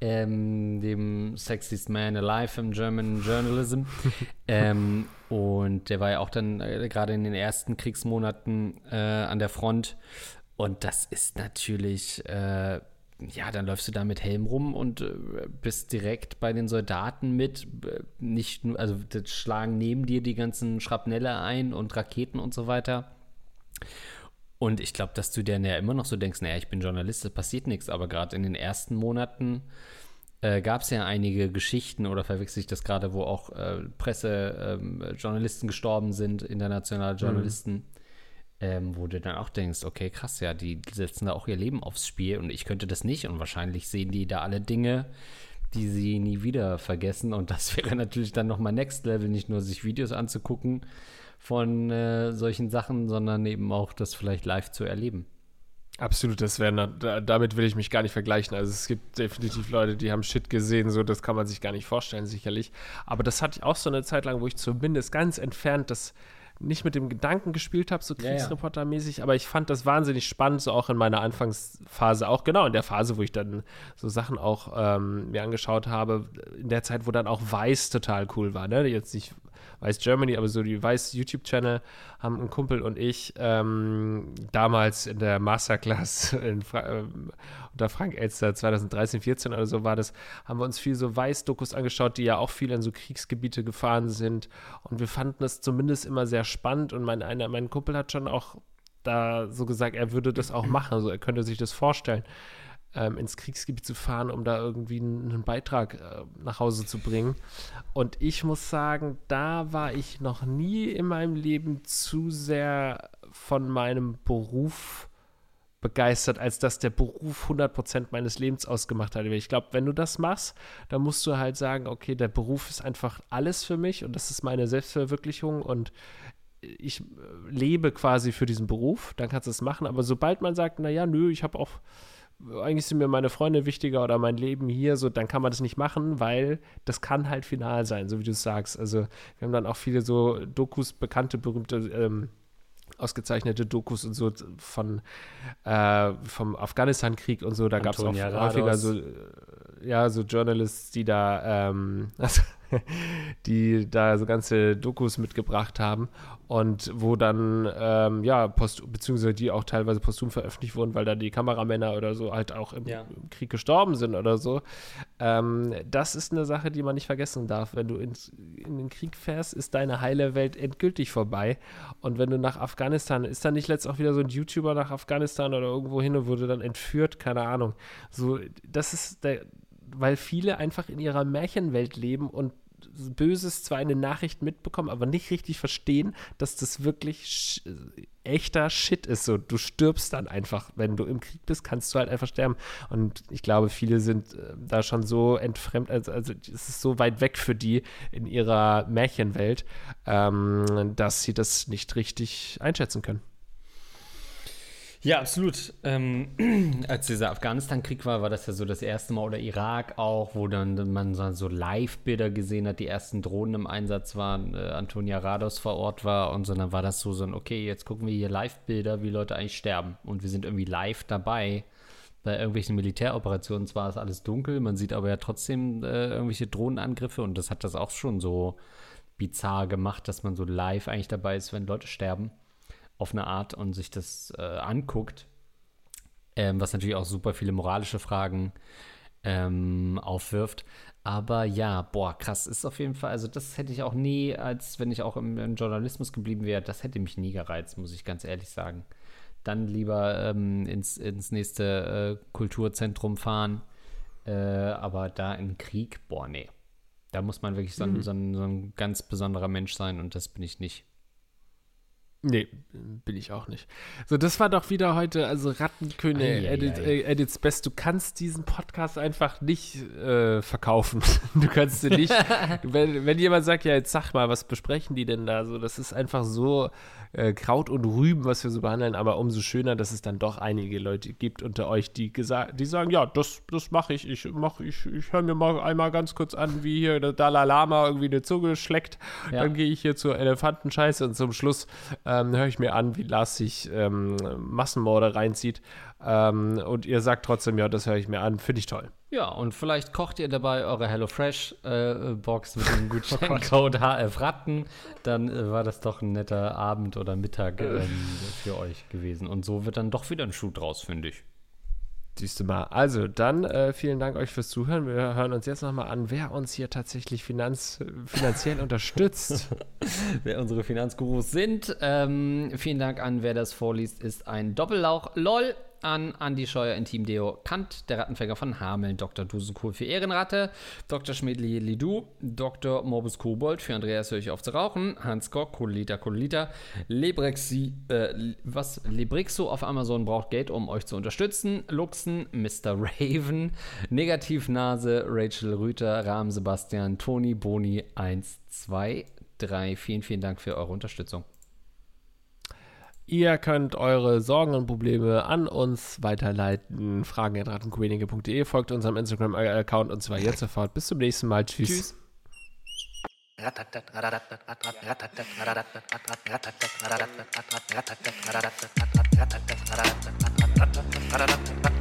Ähm, dem Sexiest Man Alive im German Journalism. ähm, und der war ja auch dann äh, gerade in den ersten Kriegsmonaten äh, an der Front. Und das ist natürlich, äh, ja, dann läufst du da mit Helm rum und äh, bist direkt bei den Soldaten mit. Nicht nur, also das schlagen neben dir die ganzen Schrapnelle ein und Raketen und so weiter. Und ich glaube, dass du dir ja immer noch so denkst, naja, ich bin Journalist, es passiert nichts. Aber gerade in den ersten Monaten äh, gab es ja einige Geschichten, oder verwechsel ich das gerade, wo auch äh, Pressejournalisten ähm, gestorben sind, internationale Journalisten, mhm. ähm, wo du dann auch denkst, okay, krass, ja, die setzen da auch ihr Leben aufs Spiel und ich könnte das nicht. Und wahrscheinlich sehen die da alle Dinge, die sie nie wieder vergessen. Und das wäre natürlich dann nochmal Next Level, nicht nur sich Videos anzugucken, von äh, solchen Sachen, sondern eben auch das vielleicht live zu erleben. Absolut, das wäre, da, damit will ich mich gar nicht vergleichen. Also es gibt definitiv Leute, die haben Shit gesehen, so das kann man sich gar nicht vorstellen, sicherlich. Aber das hatte ich auch so eine Zeit lang, wo ich zumindest ganz entfernt das nicht mit dem Gedanken gespielt habe, so Kriegsreportermäßig, ja, ja. aber ich fand das wahnsinnig spannend, so auch in meiner Anfangsphase, auch genau in der Phase, wo ich dann so Sachen auch ähm, mir angeschaut habe, in der Zeit, wo dann auch Weiß total cool war, ne? Jetzt nicht Weiß Germany, aber so die Weiß YouTube-Channel haben ein Kumpel und ich ähm, damals in der Masterclass in Fra- äh, unter Frank Elster zwanzig dreizehn, vierzehn oder so war das, haben wir uns viel so Weiß-Dokus angeschaut, die ja auch viel in so Kriegsgebiete gefahren sind und wir fanden das zumindest immer sehr spannend und mein, einer, mein Kumpel hat schon auch da so gesagt, er würde das auch machen, also er könnte sich das vorstellen. ähm, ins Kriegsgebiet zu fahren, um da irgendwie einen Beitrag äh, nach Hause zu bringen. Und ich muss sagen, da war ich noch nie in meinem Leben zu sehr von meinem Beruf begeistert, als dass der Beruf hundert Prozent meines Lebens ausgemacht hat. Ich glaube, wenn du das machst, dann musst du halt sagen, okay, der Beruf ist einfach alles für mich und das ist meine Selbstverwirklichung und ich lebe quasi für diesen Beruf, dann kannst du es machen. Aber sobald man sagt, naja, nö, ich habe auch, eigentlich sind mir meine Freunde wichtiger oder mein Leben hier, so, dann kann man das nicht machen, weil das kann halt final sein, so wie du es sagst. Also wir haben dann auch viele so Dokus, bekannte, berühmte, ähm, ausgezeichnete Dokus und so von äh, vom Afghanistan-Krieg und so, da gab es auch häufiger so, ja, so Journalists, die da ähm, also, die da so ganze Dokus mitgebracht haben und wo dann ähm, ja, post, beziehungsweise die auch teilweise posthum veröffentlicht wurden, weil da die Kameramänner oder so halt auch im, ja. im Krieg gestorben sind oder so. Ähm, das ist eine Sache, die man nicht vergessen darf. Wenn du in, in den Krieg fährst, ist deine heile Welt endgültig vorbei. Und wenn du nach Afghanistan, ist da nicht letztens auch wieder so ein YouTuber nach Afghanistan oder irgendwo hin und wurde dann entführt? Keine Ahnung. So, das ist der, weil viele einfach in ihrer Märchenwelt leben und Böses zwar eine Nachricht mitbekommen, aber nicht richtig verstehen, dass das wirklich sch- echter Shit ist. So, du stirbst dann einfach. Wenn du im Krieg bist, kannst du halt einfach sterben. Und ich glaube, viele sind äh, da schon so entfremdet, also, also es ist so weit weg für die in ihrer Märchenwelt, ähm, dass sie das nicht richtig einschätzen können. Ja, absolut. Ähm, als dieser Afghanistan-Krieg war, war das ja so das erste Mal, oder Irak auch, wo dann man so Live-Bilder gesehen hat, die ersten Drohnen im Einsatz waren, äh, Antonia Rados vor Ort war und so, dann war das so, so ein, okay, jetzt gucken wir hier Live-Bilder, wie Leute eigentlich sterben und wir sind irgendwie live dabei. Bei irgendwelchen Militäroperationen zwar ist alles dunkel, man sieht aber ja trotzdem äh, irgendwelche Drohnenangriffe und das hat das auch schon so bizarr gemacht, dass man so live eigentlich dabei ist, wenn Leute sterben, auf eine Art, und sich das äh, anguckt, ähm, was natürlich auch super viele moralische Fragen ähm, aufwirft. Aber ja, boah, krass, ist auf jeden Fall, also das hätte ich auch nie, als wenn ich auch im, im Journalismus geblieben wäre, das hätte mich nie gereizt, muss ich ganz ehrlich sagen. Dann lieber ähm, ins, ins nächste äh, Kulturzentrum fahren, äh, aber da im Krieg, boah, nee. Da muss man wirklich so ein, mhm. so ein, so ein ganz besonderer Mensch sein und das bin ich nicht. Nee, bin ich auch nicht. So, das war doch wieder heute, also Rattenkönig, ei, ei, edit, ei. Edits Best. Du kannst diesen Podcast einfach nicht äh, verkaufen. Du kannst ihn nicht, wenn, wenn jemand sagt, ja, jetzt sag mal, was besprechen die denn da? So, das ist einfach so äh, Kraut und Rüben, was wir so behandeln, aber umso schöner, dass es dann doch einige Leute gibt unter euch, die gesagt, die sagen, ja, das, das mache ich, ich mache, ich, ich höre mir mal einmal ganz kurz an, wie hier der Dalai Lama irgendwie eine Zunge schlägt, ja. Dann gehe ich hier zur Elefantenscheiße und zum Schluss äh, Ähm, höre ich mir an, wie Lars sich ähm, Massenmorde reinzieht ähm, und ihr sagt trotzdem, ja, das höre ich mir an, finde ich toll. Ja, und vielleicht kocht ihr dabei eure HelloFresh-Box äh, mit dem Gutscheincode H F Ratten, dann äh, war das doch ein netter Abend oder Mittag ähm, für euch gewesen und so wird dann doch wieder ein Schuh draus, finde ich. Siehst du mal. Also dann äh, vielen Dank euch fürs Zuhören. Wir hören uns jetzt nochmal an, wer uns hier tatsächlich finanz, finanziell unterstützt. Wer unsere Finanzgurus sind. Ähm, vielen Dank an, wer das vorliest, ist ein Doppellauch. LOL. An Andi Scheuer, Intim Deo Kant, der Rattenfänger von Hameln, Doktor Dusenkohl für Ehrenratte, Doktor Schmedli Lidu, Doktor Morbus Kobold für Andreas höre ich auf zu rauchen, Hans Koch, Kolita Kolita, Lebrexi, äh, was Lebrexo auf Amazon braucht Geld, um euch zu unterstützen, Luxen, Mister Raven, Negativnase, Rachel Rüther, Rahm Sebastian, Toni Boni eins, zwei, drei. Vielen, vielen Dank für eure Unterstützung. Ihr könnt eure Sorgen und Probleme an uns weiterleiten. fragen at rattenkönig punkt de. Folgt unserem Instagram-Account und zwar jetzt sofort. Bis zum nächsten Mal. Tschüss. Tschüss.